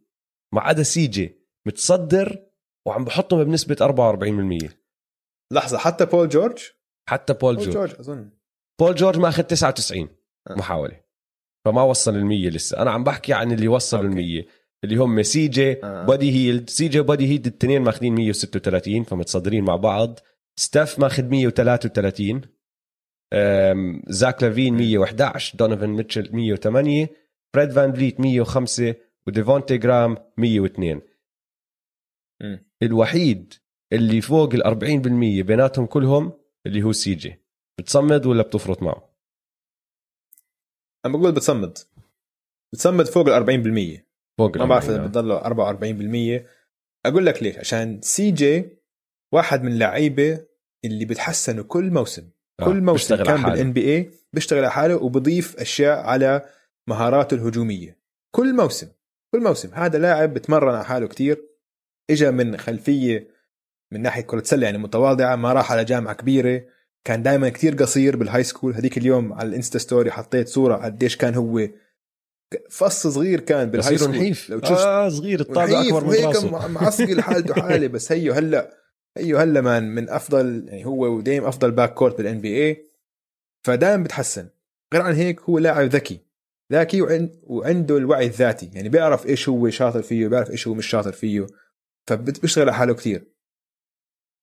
ما عدا سي جي متصدر وعم بحطهم بنسبة 44%. لحظة، حتى بول جورج أظن بول جورج ما أخذ 99 محاولة، فما وصل 100 لسه. أنا عم بحكي عن اللي وصل 100. اللي هم سي جي بودي هيلد. سي جي بودي هيلد الاثنين ماخذين 136 فمتصدرين مع بعض. ستاف ماخذ 133، زاك لافين 111، دونوفن ميتشل 108، بريد فان بليت 105، وديفونتي جرام 102. الوحيد اللي فوق 40% بيناتهم كلهم اللي هو سي جي. بتصمد ولا بتفرط معه؟ أنا بقول بتصمد فوق 40%. فوق ما بعرف إذا بتضل 44%. أقول لك ليش؟ عشان سي جي واحد من اللعيبة اللي بتحسنوا كل موسم. كل موسم كان بالإن بي إيه بيشتغل على حاله وبضيف أشياء على مهاراته الهجومية. كل موسم هذا لاعب بتمرن على حاله كتير. إجا من خلفية من ناحية كرة سلة يعني متواضعة، ما راح على جامعة كبيرة، كان دائما كتير قصير بالهاي سكول. هذيك اليوم على الانستا ستوري حطيت صورة قديش كان هو فص صغير، كان بالهاي سكول ونحيف. لو صغير الطابع أكبر من راسه، معصقل حالته حالة. بس هلا من أفضل يعني هو وديم أفضل باك كورت بالان بي اي، فدائما بتحسن. غير عن هيك هو لاعب ذكي وعنده الوعي الذاتي، يعني بيعرف إيش هو شاطر فيه وبيعرف إيش هو مش شاطر فيه، فبتشتغل على حاله كتير.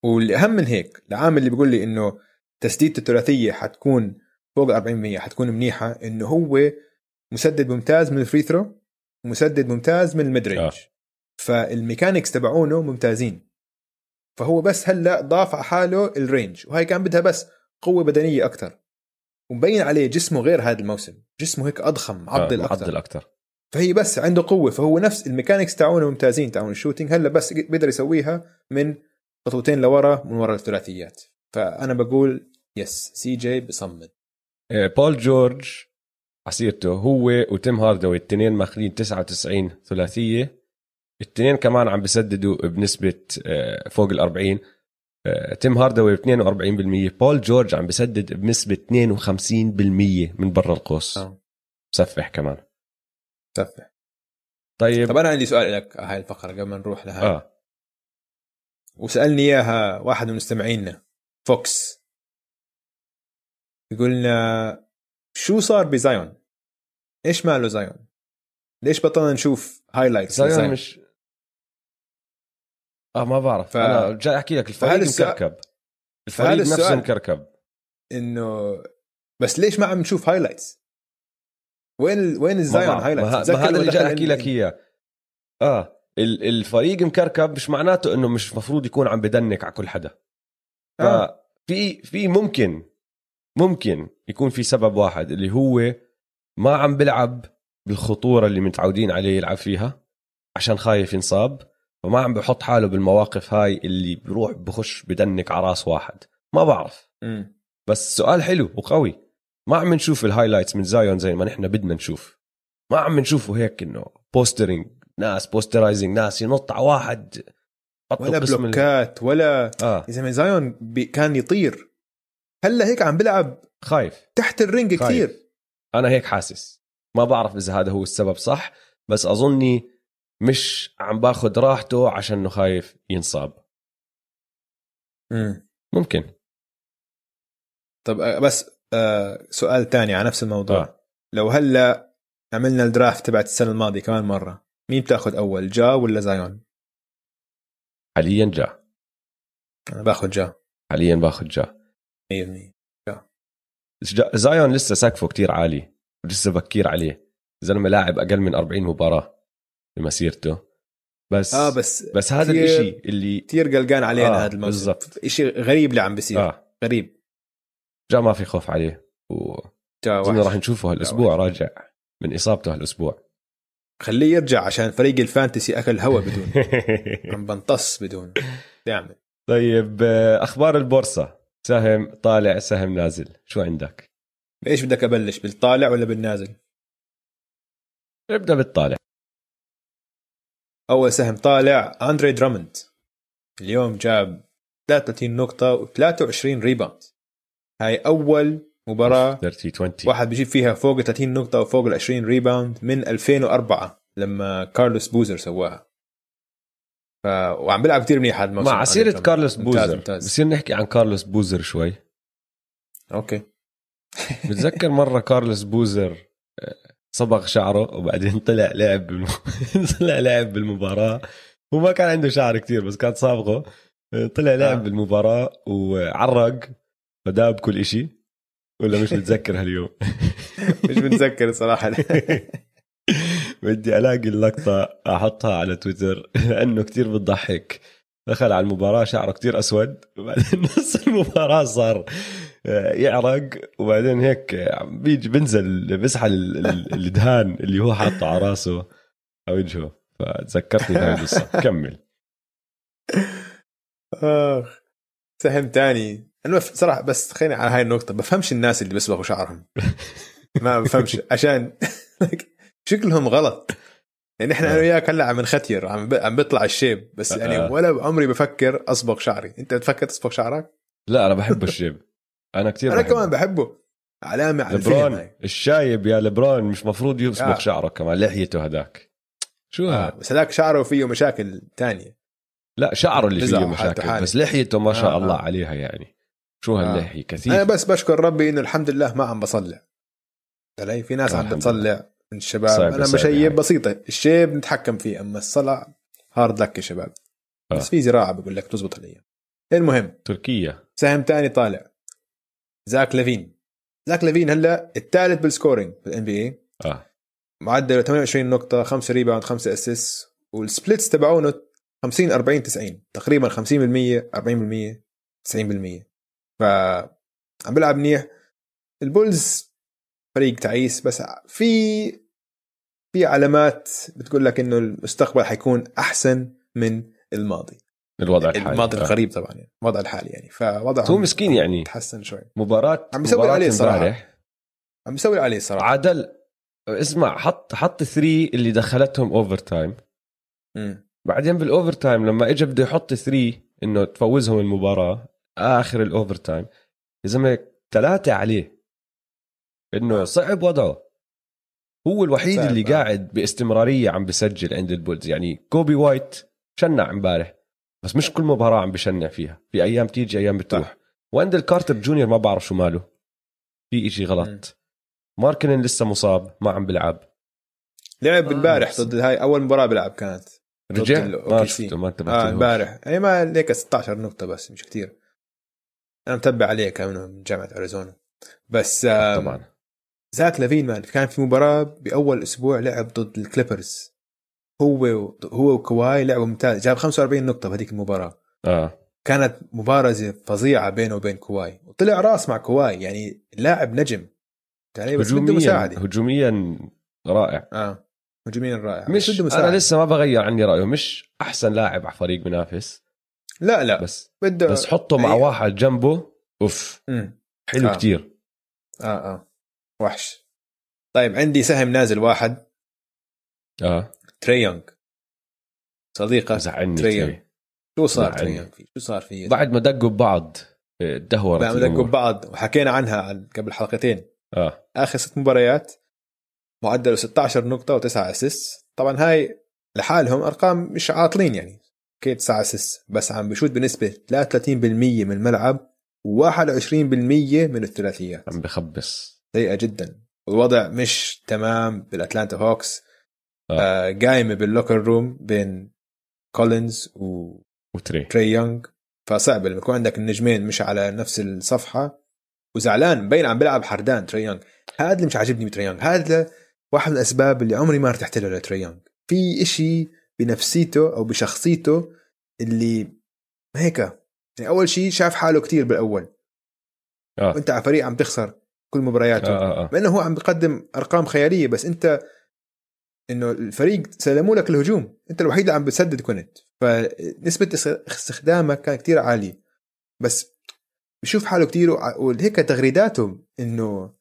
والأهم من هيك، العامل اللي بيقول لي إنه تسديدة الثلاثية حتكون فوق 40%، حتكون منيحة، إنه هو مسدد ممتاز من الفري ثرو ومسدد ممتاز من الميد رينج، فالميكانيكس تبعونه ممتازين. فهو بس هلا ضاف على حاله الرينج، وهي كان بدها بس قوة بدنية أكتر، ومبين عليه جسمه غير هذا الموسم، جسمه هيك أضخم، معضل أكتر. فهي بس عنده قوة، فهو نفس الميكانيكس تاعونه ممتازين، تاعون الشوتينج هلا بس بيقدر يسويها من خطوتين لورا من ورا الثلاثيات. فأنا بقول يس، سي جي بصمد. بول جورج عصيرته هو وتيم هاردوي، التنين ماخذين 99 ثلاثية، التنين كمان عم بسددوا بنسبة فوق 40. تيم هاردوي 42%، بول جورج عم بسدد بنسبة 52% من برا القوس. مسفح كمان سفح. طيب أنا عندي سؤال لك هاي الفقرة قبل ما نروح لها. وسألني إياها واحد من مستمعينا فوكس، يقولنا شو صار بزايون؟ إيش ماله زايون؟ ليش بطلنا نشوف هايلايتس زايون؟ مش ما بعرف. أنا جاي أحكي لك الفريق مكركب، الفريق نفسه مكركب، إنه بس ليش ما عم نشوف هايلايتس؟ وين الزايون هايلايتس؟ هذا اللي جاي أحكي لك إياه. الفريق مكركب، مش معناته إنه مش مفروض يكون عم بدنك على كل حدا. في ممكن يكون في سبب واحد، اللي هو ما عم بلعب بالخطورة اللي متعودين عليه يلعب فيها عشان خايف ينصاب، وما عم بحط حاله بالمواقف هاي اللي بروح بخش بدنك على راس واحد. ما بعرف. بس سؤال حلو وقوي. ما عم نشوف الهايلايتس من زايون زي ما نحن بدنا نشوف. ما عم نشوفه هيك إنه بوسترينج، ناس بوسترايزنج، ناس ينط على واحد، ولا بلوكات، ولا إذا من زايون كان يطير. هلا هيك عم بلعب خايف تحت الرينج كثير. أنا هيك حاسس. ما بعرف إذا هذا هو السبب صح، بس أظني مش عم باخد راحته عشان إنه خايف ينصاب. ممكن. طب بس سؤال تاني على نفس الموضوع. لو هلا عملنا الدرافت تبعت السنة الماضية كمان مرة، مين بتاخد أول، جا ولا زايون؟ حاليا جا. أنا باخد جا. حاليا باخد جا. 100% زايون لسه سقفه كتير عالي، لسه بكير عليه. زلمة لاعب أقل من 40 مباراة بمسيرته. بس هذا الإشي اللي كتير قلقان علينا هذا الموسم. بالضبط. إشي غريب اللي عم بيصير. غريب. جا ما في خوف عليه، وزلنا راح نشوفه هالأسبوع راجع من إصابته هالأسبوع. خليه يرجع عشان فريق الفانتسي أكل هوا بدون عم بنطص بدون تعمل. طيب أخبار البورصة، سهم طالع سهم نازل، شو عندك؟ بإيش بدك أبلش، بالطالع ولا بالنازل؟ ابدأ بالطالع. أول سهم طالع أندري دراموند، اليوم جاب 33 نقطة و23 ريباوند. هاي أول مباراة واحد بيجيب فيها فوق 30 نقطة وفوق 20 ريباوند من 2004 لما كارلوس بوزر سواها. وعم بلعب كتير منيح هذا الموسم. مع عصيرة كارلوس بوزر بصير نحكي عن كارلوس بوزر شوي. أوكي. بتذكر مرة كارلوس بوزر صبغ شعره وبعدين طلع لعب طلع لعب بالمباراة وما كان عنده شعر كتير بس كان صابغه. طلع لعب بالمباراة وعرق فداب كل إشي ولا مش متذكر هاليوم. مش متذكر صراحة. بدي ألاقي اللقطة أحطها على تويتر لأنه كتير بتضحك. دخل على المباراة شعره كتير أسود وبعدين نص المباراة صار يعرق وبعدين هيك بيجي بنزل بسحل الدهان اللي هو حاطه على راسه أو وجهه. فتذكرتني هاي القصة. كمل. آخ سهم تاني أنا صراحة بس خليني على هاي النقطة. بفهمش الناس اللي بيصبغوا شعرهم ما بفهمش عشان شكلهم غلط. يعني احنا انا وياك هلا عم نختير عم بيطلع الشيب بس يعني ولا عمري بفكر اصبغ شعري. انت بتفكر تصبغ شعرك؟ لا انا بحب الشيب. انا كثير انا بحبه. كمان بحبه. علامه على لبران الشايب يا لبران مش مفروض يصبغ شعره كمان لحيته هداك شو هذا بس هداك شعره فيه مشاكل تانية. لا شعره اللي فيه مشاكل بس لحيته ما شاء الله عليها يعني شو هاللحيه كثير. انا بس بشكر ربي انه الحمد لله ما عم بصلع. تلاقي في ناس عم بتصلع من الشباب. أنا مشيب بسيطة الشيب نتحكم فيه أما الصلع هارد لك يا شباب. بس في زراعة بقول لك تزبط الأيام. المهم تركيا سهم تاني طالع زاك لافين. زاك لافين هلا الثالث بالسكورينج بال NBA معدل 28 نقطة 5 ريباوند 5 أسيس والسبليتس تبعونه 50 40 90 تقريبا 50% 40% 90%. فعم بلعب منيح. البولز فريق تعيس بس في علامات بتقول لك انه المستقبل حيكون احسن من الماضي. الوضع الحالي الماضي القريب طبعا يعني الوضع الحالي يعني فوضع هو مسكين يعني تحسن شوي. مباراه عم يسوي عليه صراحه عدل. اسمع حط 3 اللي دخلتهم اوفر تايم بعدين بالاوفر تايم لما اجى بده يحط 3 انه تفوزهم المباراه اخر الاوفر تايم يا زلمه 3 عليه إنه صعب وضعه. هو الوحيد اللي قاعد باستمرارية عم بسجل عند البولز. يعني كوبي وايت شنع امبارح بس مش كل مباراة عم بشنع فيها. في أيام تيجي أيام بتروح. واندل كارتر جونيور ما بعرف شو ماله في إشي غلط. ماركنن لسه مصاب ما عم بلعب. لعب امبارح ضد هاي أول مباراة بلعب كانت رجع ما شفته ما انتبهت له امبارح. يعني ما ليك 16 نقطة بس مش كتير. أنا متابع عليه كمان من جامعة أريزونا. بس طبعا زاك لافين مان كان في مباراة بأول أسبوع لعب ضد الكليبرز هو وكواي لعبوا ممتاز. جاب 45 نقطة بهذيك المباراة. كانت مبارزة فظيعة بينه وبين كواي وطلع راس مع كواي. يعني لاعب نجم بس بده مساعدة هجوميا رائع. هجوميا رائع مش بده مساعدة. أنا لسه ما بغير عني رأيه مش أحسن لاعب على فريق منافس لا بس حطه مع واحد جنبه أوف حلو كتير. وحش. طيب عندي سهم نازل واحد تريونج صديقه تريونج. شو صار تريونج شو صار فيه بعد ما دقوا ببعض الدهورة بعد ما دقوا ببعض وحكينا عنها قبل حلقتين. آخر 6 مباريات معدل 16 نقطة و9 أسيس. طبعا هاي لحالهم أرقام مش عاطلين يعني كي 9 أسيس بس عم بشوت بنسبة 33% من الملعب و21% من الثلاثيات. عم بخبص سيئة جدا. الوضع مش تمام بالأتلانتا هوكس. قايمة باللوكر روم بين كولينز وتري يونغ. فصعب لما يكون عندك النجمين مش على نفس الصفحة. وزعلان مبين عم بلعب حردان تري يونغ. هذا اللي مش عاجبني بتري يونغ. هذا واحد من الأسباب اللي عمري ما ارتحت له لتري يونغ. في إشي بنفسيته أو بشخصيته اللي هيك. يعني أول شيء شاف حاله كتير بالأول. وانت على فريق عم تخسر كل مبارياته لأنه هو عم بيقدم أرقام خيالية بس أنت إنه الفريق سلموا لك الهجوم أنت الوحيد اللي عم بتسدد كنت. فنسبة استخدامك كان كتير عالي بس بشوف حاله كتير وهيك تغريداته إنه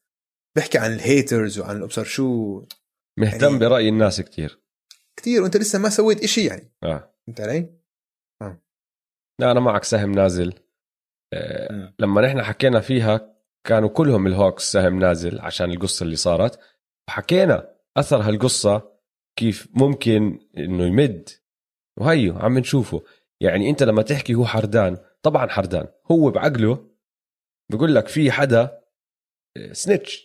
بحكي عن الهيترز وعن الأبصر شو مهتم يعني برأي الناس كتير وأنت لسه ما سويت إشي يعني. أنت علي؟ لا أنا معك سهم نازل. لما نحن حكينا فيها كانوا كلهم الهوكس سهم نازل عشان القصة اللي صارت وحكينا أثر هالقصة كيف ممكن إنه يمد وهيو عم نشوفه. يعني أنت لما تحكي هو حردان طبعا حردان هو بعقله بيقول لك في حدا سنيتش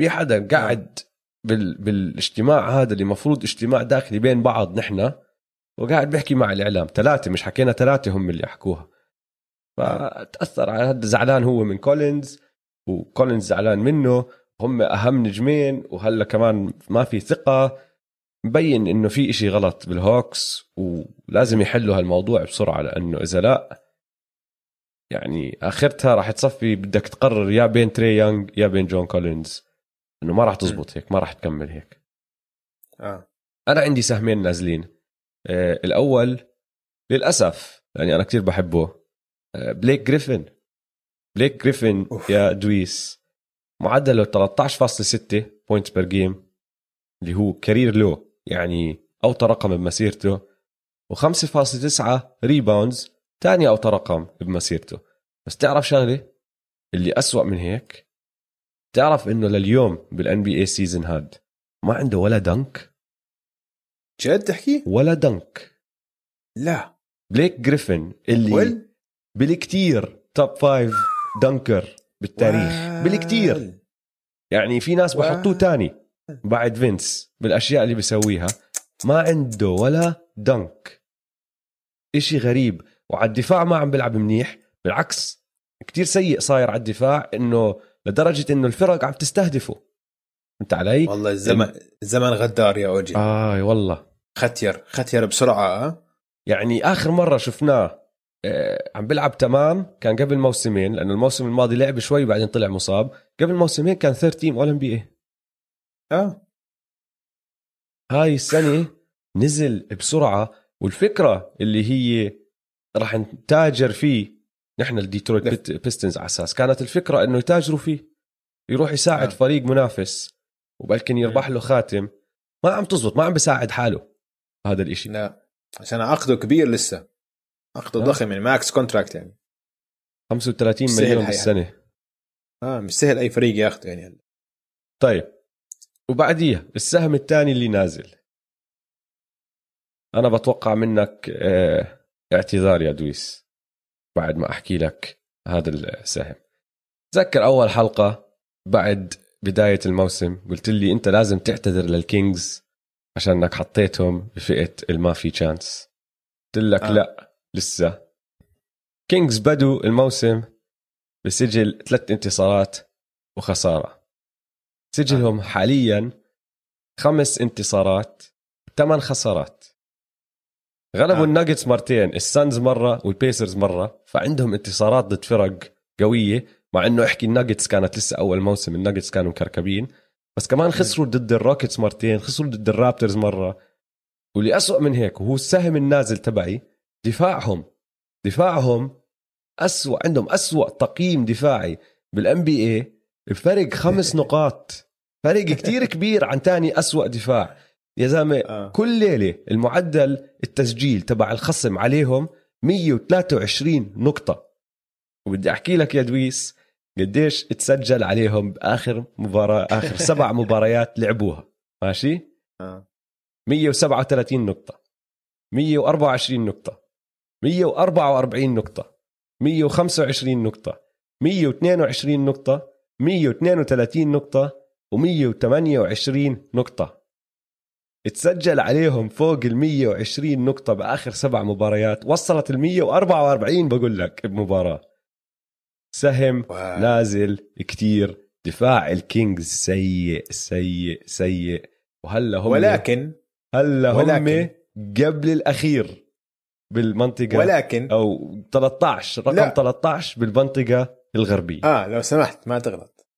في حدا قاعد بالاجتماع هذا اللي مفروض اجتماع داخلي بين بعض نحن، وقاعد بحكي مع الإعلام. ثلاثة مش حكينا، ثلاثة هم اللي حكوها. فتأثر على هذا، زعلان هو من كولينز وكولينز زعلان منه، هم أهم نجمين، وهلا كمان ما في ثقة. مبين إنه في إشي غلط بالهوكس ولازم يحلوا هالموضوع بسرعة، لأنه إذا لا يعني آخرتها راح تصفي بدك تقرر يا بين تري يانج يا بين جون كولينز، إنه ما راح تزبط هيك، ما راح تكمل هيك. أنا عندي سهمين نازلين. الأول للأسف يعني أنا كتير بحبه، بليك جريفن. بليك جريفن يا دويس معدله 13.6 بوينت بير جيم اللي هو كارير لو، يعني أوطى رقم بمسيرته، و5.9 ريباوندز، تاني أوطى رقم بمسيرته. بس تعرف شغلة اللي أسوأ من هيك؟ تعرف إنه لليوم بالNBA سيزن هاد ما عنده ولا دنك؟ جد تحكي؟ ولا دنك. لا، بليك جريفن اللي بالكتير توب 5 دنكر بالتاريخ بالكتير، يعني في ناس بحطوه تاني بعد فينس بالأشياء اللي بيسويها، ما عنده ولا دنك. إشي غريب. وعلى الدفاع ما عم بلعب منيح، بالعكس كتير سيء صاير على الدفاع، إنه لدرجة إنه الفرق عم تستهدفه. انت علي؟ والله الزمن غدار يا أوجي. والله ختير بسرعة. يعني آخر مرة شفناه عم بلعب تمام كان قبل موسمين، لأنه الموسم الماضي لعب شوي بعدين طلع مصاب. قبل موسمين كان ثيرد تيم أول NBA. هاي السنة نزل بسرعة. والفكرة اللي هي راح نتاجر فيه نحن الديترويت بيستنز، على أساس كانت الفكرة إنه يتاجروا فيه، يروح يساعد فريق منافس وبالكن يربح له خاتم. ما عم تزبط، ما عم بساعد حاله هذا الاشي. لا، عشان عقده كبير لسه، عقده ضخم، يعني ماكس كونتراكت، يعني 35 مليون بالسنة. مش سهل اي فريق ياخده يعني. طيب، وبعديها السهم الثاني اللي نازل، انا بتوقع منك اعتذار يا دويس بعد ما احكي لك هذا السهم. تذكر اول حلقة بعد بداية الموسم قلت لي أنت لازم تعتذر للكينجز عشان أنك حطيتهم بفئة الما في تشانس. قلت لك لا، لسه كينجز بدوا الموسم بسجل 3 انتصارات وخسارة. سجلهم حاليا 5 انتصارات و8 خسارات. غلبوا الناجتس مرتين، السانز مرة، والبيسرز مرة. فعندهم انتصارات ضد فرق قوية، مع انه احكي الناجتس كانت لسه اول موسم، الناجتس كانوا مكركبين. بس كمان خسروا ضد الروكيتس مرتين، خسروا ضد الرابترز مرة. واللي أسوأ من هيك، وهو السهم النازل تبعي، دفاعهم أسوأ، عندهم أسوأ تقييم دفاعي بالNBA بفرق 5 نقاط، فرق كتير كبير عن تاني أسوأ دفاع يا زلمة. كل ليلة المعدل التسجيل تبع الخصم عليهم 123 نقطة. وبدي أحكي لك يا دويس قديش تسجل عليهم بآخر مباراة، آخر 7 مباريات لعبوها، ماشي؟ 137 نقطة، 124 نقطة، 144 نقطة، 125 نقطة، 122 نقطة، 132 نقطة، و128 نقطة. تسجل عليهم فوق 120 نقطة بآخر 7 مباريات، وصلت 144 بقول لك بمباراة. سهم نازل كتير. دفاع الكينجز سيء سيء سيء. وهلا هم ولكن قبل الأخير بالمنطقة، ولكن أو 13 رقم لا. 13 بالمنطقة الغربية. لو سمحت ما تغلط،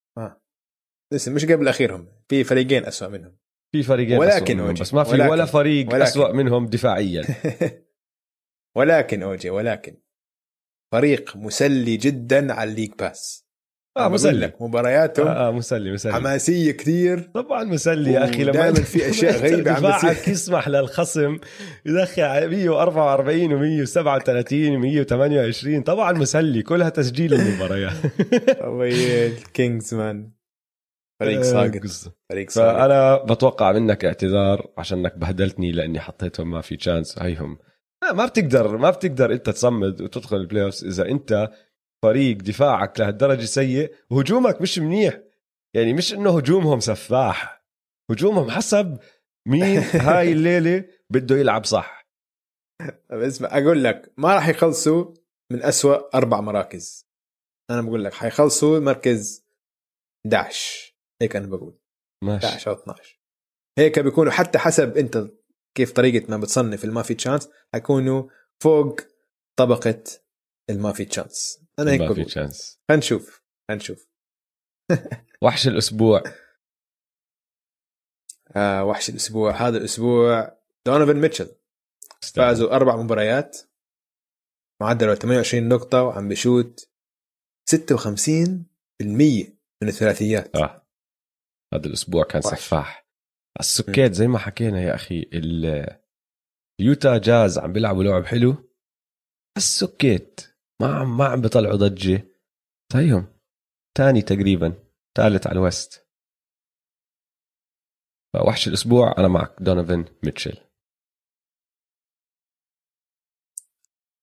لسه مش قبل الأخير، هم في فريقين أسوأ منهم، في فريقين ولكن أسوأ، بس ما في ولا فريق أسوأ منهم دفاعيا. ولكن أوجي، ولكن فريق مسلي جدا على الليج باس. مسلي مبارياتهم. مسلي حماسية كتير طبعا، مسلي يا أخي. لما في أشياء غريبة عم بتصير، يسمح للخصم يدخل على 144 و137 و128. طبعا مسلي، كلها تسجيل المباريات. الكينجز مان فريق ساقط. فأنا بتوقع منك اعتذار عشان انك بهدلتني لأني حطيتهم ما في تشانس. هيهم ما بتقدر انت تصمد وتدخل البلاي اوفز اذا انت فريق دفاعك لهالدرجه سيء وهجومك مش منيح. يعني مش انه هجومهم سفاح، هجومهم حسب مين هاي الليلة بده يلعب صح. بس أقول لك ما راح يخلصوا من أسوأ 4 مراكز. أنا بقول لك حيخلصوا مركز 11، هيك أنا بقول 11 أو 12 هيك بيكونوا، حتى حسب أنت كيف طريقة ما بتصنف الما في تشانس هيكونوا فوق طبقة الما في تشانس. أنا هيك بقول هنشوف وحش الأسبوع. وحش الأسبوع هذا الأسبوع دونوفن ميتشل، فازوا 4 مباريات، معدله 28 نقطة وعم بشوت 56% من الثلاثيات. هذا الأسبوع كان سفاح السكات زي ما حكينا يا أخي. اليوتا جاز عم بيلعبوا لعب حلو، السكات ما عم بيطلعوا ضجة. تايهم تاني تقريبا، ثالث على الوست. فوحش الأسبوع أنا معك دونوفن ميتشل.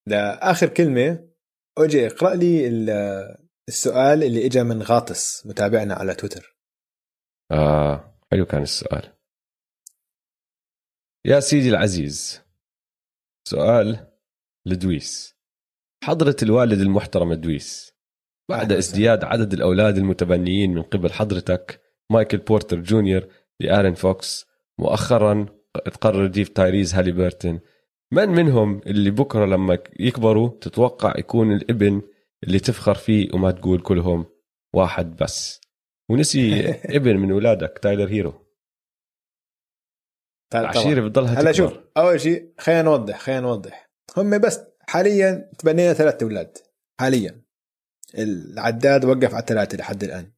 لآخر كلمة أوجي اقرأ لي السؤال اللي إجا من غاطس متابعنا على تويتر. حلو كان السؤال يا سيدي العزيز. سؤال لدويس، حضرة الوالد المحترم دويس، بعد ازدياد عدد الأولاد المتبنيين من قبل حضرتك مايكل بورتر جونيور لآرين فوكس، مؤخرا تقرر ديف تايريز هاليبرتون، من منهم اللي بكرة لما يكبروا تتوقع يكون الابن اللي تفخر فيه وما تقول كلهم واحد بس ونسي ابن من أولادك تايلر هيرو؟ العشيرة بتضلها تكبر. هلا شوف، أول شيء خلينا نوضح هم بس حاليا تبنينا 3 أولاد حاليا، العداد وقف على 3 لحد الآن.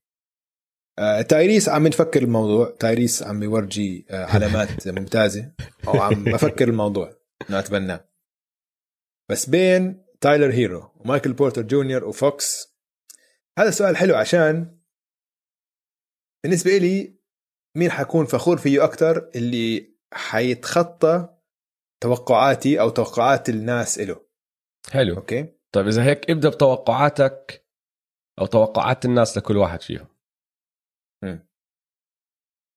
تايريس عم نفكر الموضوع، تايريس عم يورجي علامات ممتازة أو عم بفكر الموضوع أنا أتبناه، بس بين تايلر هيرو ومايكل بورتر جونيور وفوكس هذا سؤال حلو، عشان بالنسبة لي مين حكون فخور فيه أكتر، اللي حيتخطى توقعاتي أو توقعات الناس إله. حلو أوكي. طيب إذا هيك ابدأ بتوقعاتك أو توقعات الناس لكل واحد فيهم.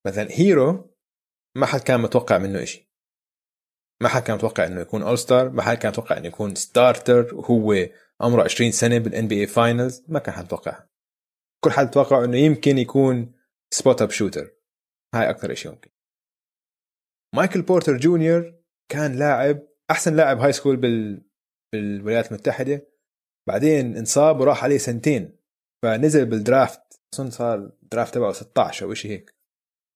مثلا هيرو ما حد كان متوقع منه إشي، ما حد كان متوقع إنه يكون أول ستار، ما حد كان متوقع إنه يكون ستارتر وهو عمره 20 سنة بالNBA Finals، ما كان حد متوقعها. كل حد توقع إنه يمكن يكون سبوت أب شوتر، هاي أكتر إشي يمكن. مايكل بورتر جونيور كان لاعب أحسن لاعب هاي سكول بالولايات المتحدة، بعدين انصاب وراح عليه 2 سنين، فنزل بالدرافت أصلاً، صار درافت تبعه 16 أو إشي هيك،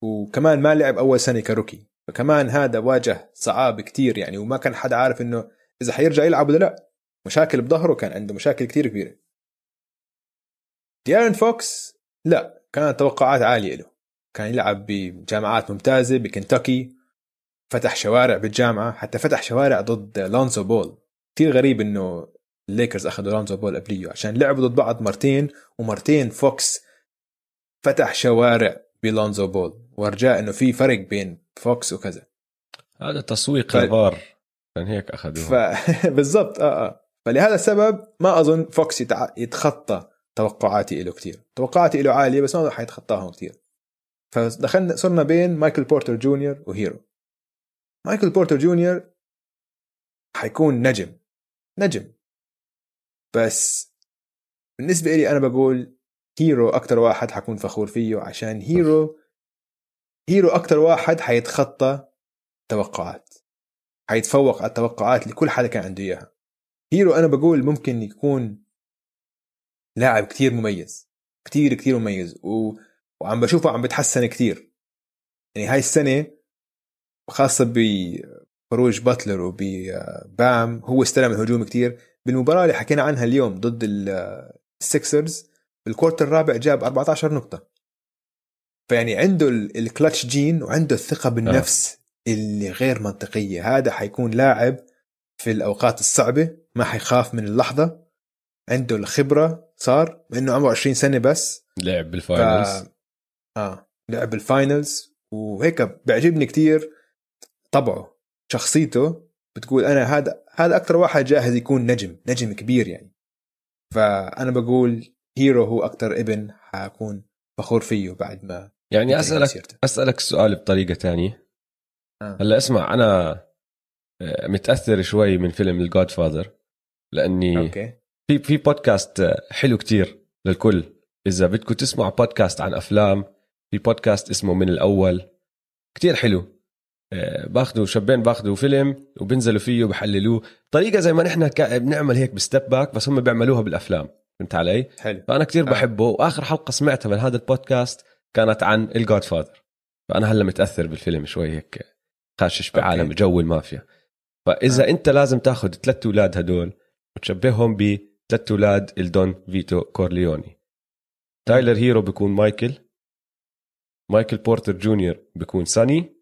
وكمان ما لعب أول سنة كروكي، فكمان هذا واجه صعاب كتير يعني، وما كان حد عارف إنه إذا حيرجع يلعب ولا لأ، مشاكل بظهره كان عنده مشاكل كتير كبيرة. ديارين فوكس لا، كانت توقعات عالية له، كان يلعب بجامعات ممتازة بكنتاكي، فتح شوارع بالجامعة، حتى فتح شوارع ضد لونزو بول. كتير غريب إنه الليكرز أخذوا لونزو بول قبليه، عشان لعبوا ضد بعض مرتين، ومرتين فوكس فتح شوارع بلونزو بول، وارجاء إنه في فرق بين فوكس وكذا. هذا تسويق غبار عشان هيك أخذوه بالضبط. فلهذا السبب ما أظن فوكس يتخطى توقعاتي له كتير، توقعاتي له عالية بس ما حيتخطاهم كتير. فدخلنا صرنا بين مايكل بورتر جونيور وهيرو. مايكل بورتر جونيور حيكون نجم، بس بالنسبة لي أنا بقول هيرو أكتر واحد حكون فخور فيه، عشان هيرو أكتر واحد حيتخطى توقعات، حيتفوق على التوقعات اللي كل حدا كان عنده إياها. هيرو أنا بقول ممكن يكون لاعب كتير مميز، كتير مميز، وعم بشوفه عم بتحسن كتير يعني هاي السنة، خاصة بخروج باتلر وبام، هو استلم الهجوم كتير. بالمباراة اللي حكينا عنها اليوم ضد السكسرز بالكورت الرابع جاب 14 نقطة، فيعني عنده الكلتش جين وعنده الثقة بالنفس اللي غير منطقية. هذا حيكون لاعب في الأوقات الصعبة ما حيخاف من اللحظة، عنده الخبرة، صار إنه عمره 20 سنة بس لعب بالفاينلز. لعب بالفاينلز وهيك بيعجبني كتير طبعه، شخصيته بتقول أنا هذا أكتر واحد جاهز يكون نجم كبير يعني. فأنا بقول هيرو هو أكتر ابن حيكون فخور فيه بعد ما يعني أسألك السؤال بطريقة تانية. هلا اسمع، أنا متأثر شوي من فيلم الجود فاذر، لأني في بودكاست حلو كتير للكل. إذا بدكم تسمع بودكاست عن أفلام، في بودكاست اسمه من الأول كتير حلو. باخذوا شابين، باخذوا فيلم وبنزلوا فيه وبحللوه طريقة زي ما نحن بنعمل هيك بستيب باك، بس هم بيعملوها بالأفلام. فهمت علي؟ حلو. فأنا كتير بحبه، وآخر حلقة سمعتها من هذا البودكاست كانت عن الجود فاذر، فأنا هلا متأثر بالفيلم شوي، هيك خاشش بعالم جو المافيا. فإذا أنت لازم تاخذ 3 أولاد هدول وتشبههم ب3 أولاد الدون فيتو كورليوني. تايلر هيرو بيكون مايكل بورتر جونيور بيكون ساني،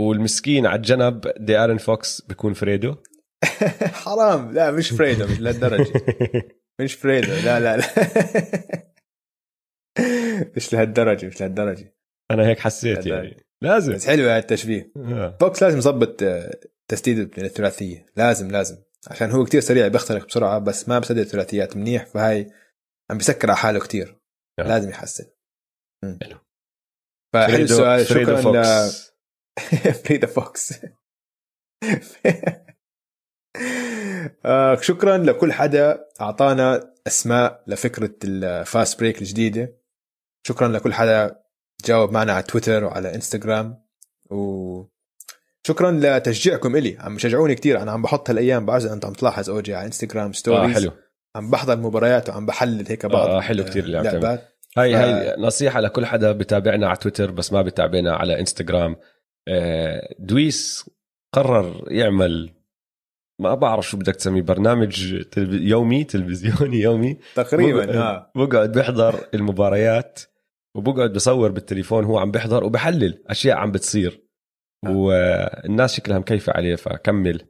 والمسكين على الجنب ديارن فوكس بيكون فريدو. حرام، لا مش فريدو، مش لهالدرجة، مش فريدو، لا لا لا مش لهالدرجة. أنا هيك حسيت يعني لازم، بس حلو هالتشبيه. فوكس لازم يضبط تسديده من الثلاثية، لازم عشان هو كتير سريع، بيخترق بسرعة، بس ما بسدد ثلاثيات منيح، فهاي عم بيسكر على حاله كتير. لازم يحسن. حلو. فحلو السؤال، شكرا فوكس. فريدا فوكس. شكرا لكل حدا أعطانا أسماء لفكرة الفاست بريك الجديدة. شكرا لكل حدا جاوب معنا على تويتر وعلى إنستغرام، وشكرا لتشجيعكم إلي. عم بشجعوني كتير، أنا عم بحط هالأيام، بعرف أنت عم تلاحظ أوجي على إنستغرام ستوريز. حلو. عم بحضر مباريات وعم بحلل هيك بعض. حلو كتير اللعبات. هاي نصيحة لكل حدا بتابعنا على تويتر بس ما بتابعنا على إنستغرام. دويس قرر يعمل، ما بعرف شو بدك تسميه، برنامج يومي، تلفزيوني يومي تقريبا. بقعد بيحضر المباريات وبقعد بصور بالتليفون هو عم بيحضر وبحلل أشياء عم بتصير. والناس شكلها مكيفة عليه، فكمل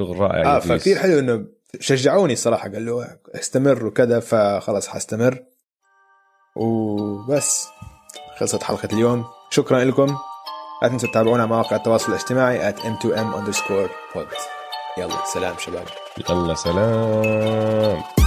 شغل رائع. فكتير حلو إنه شجعوني الصراحة، قال له استمر وكذا، فخلص حستمر. وبس خلصت حلقة اليوم، شكرا لكم. لا تنسوا تتابعونا على مواقع التواصل الاجتماعي @m2m_pod. يلا سلام شباب، يلا سلام.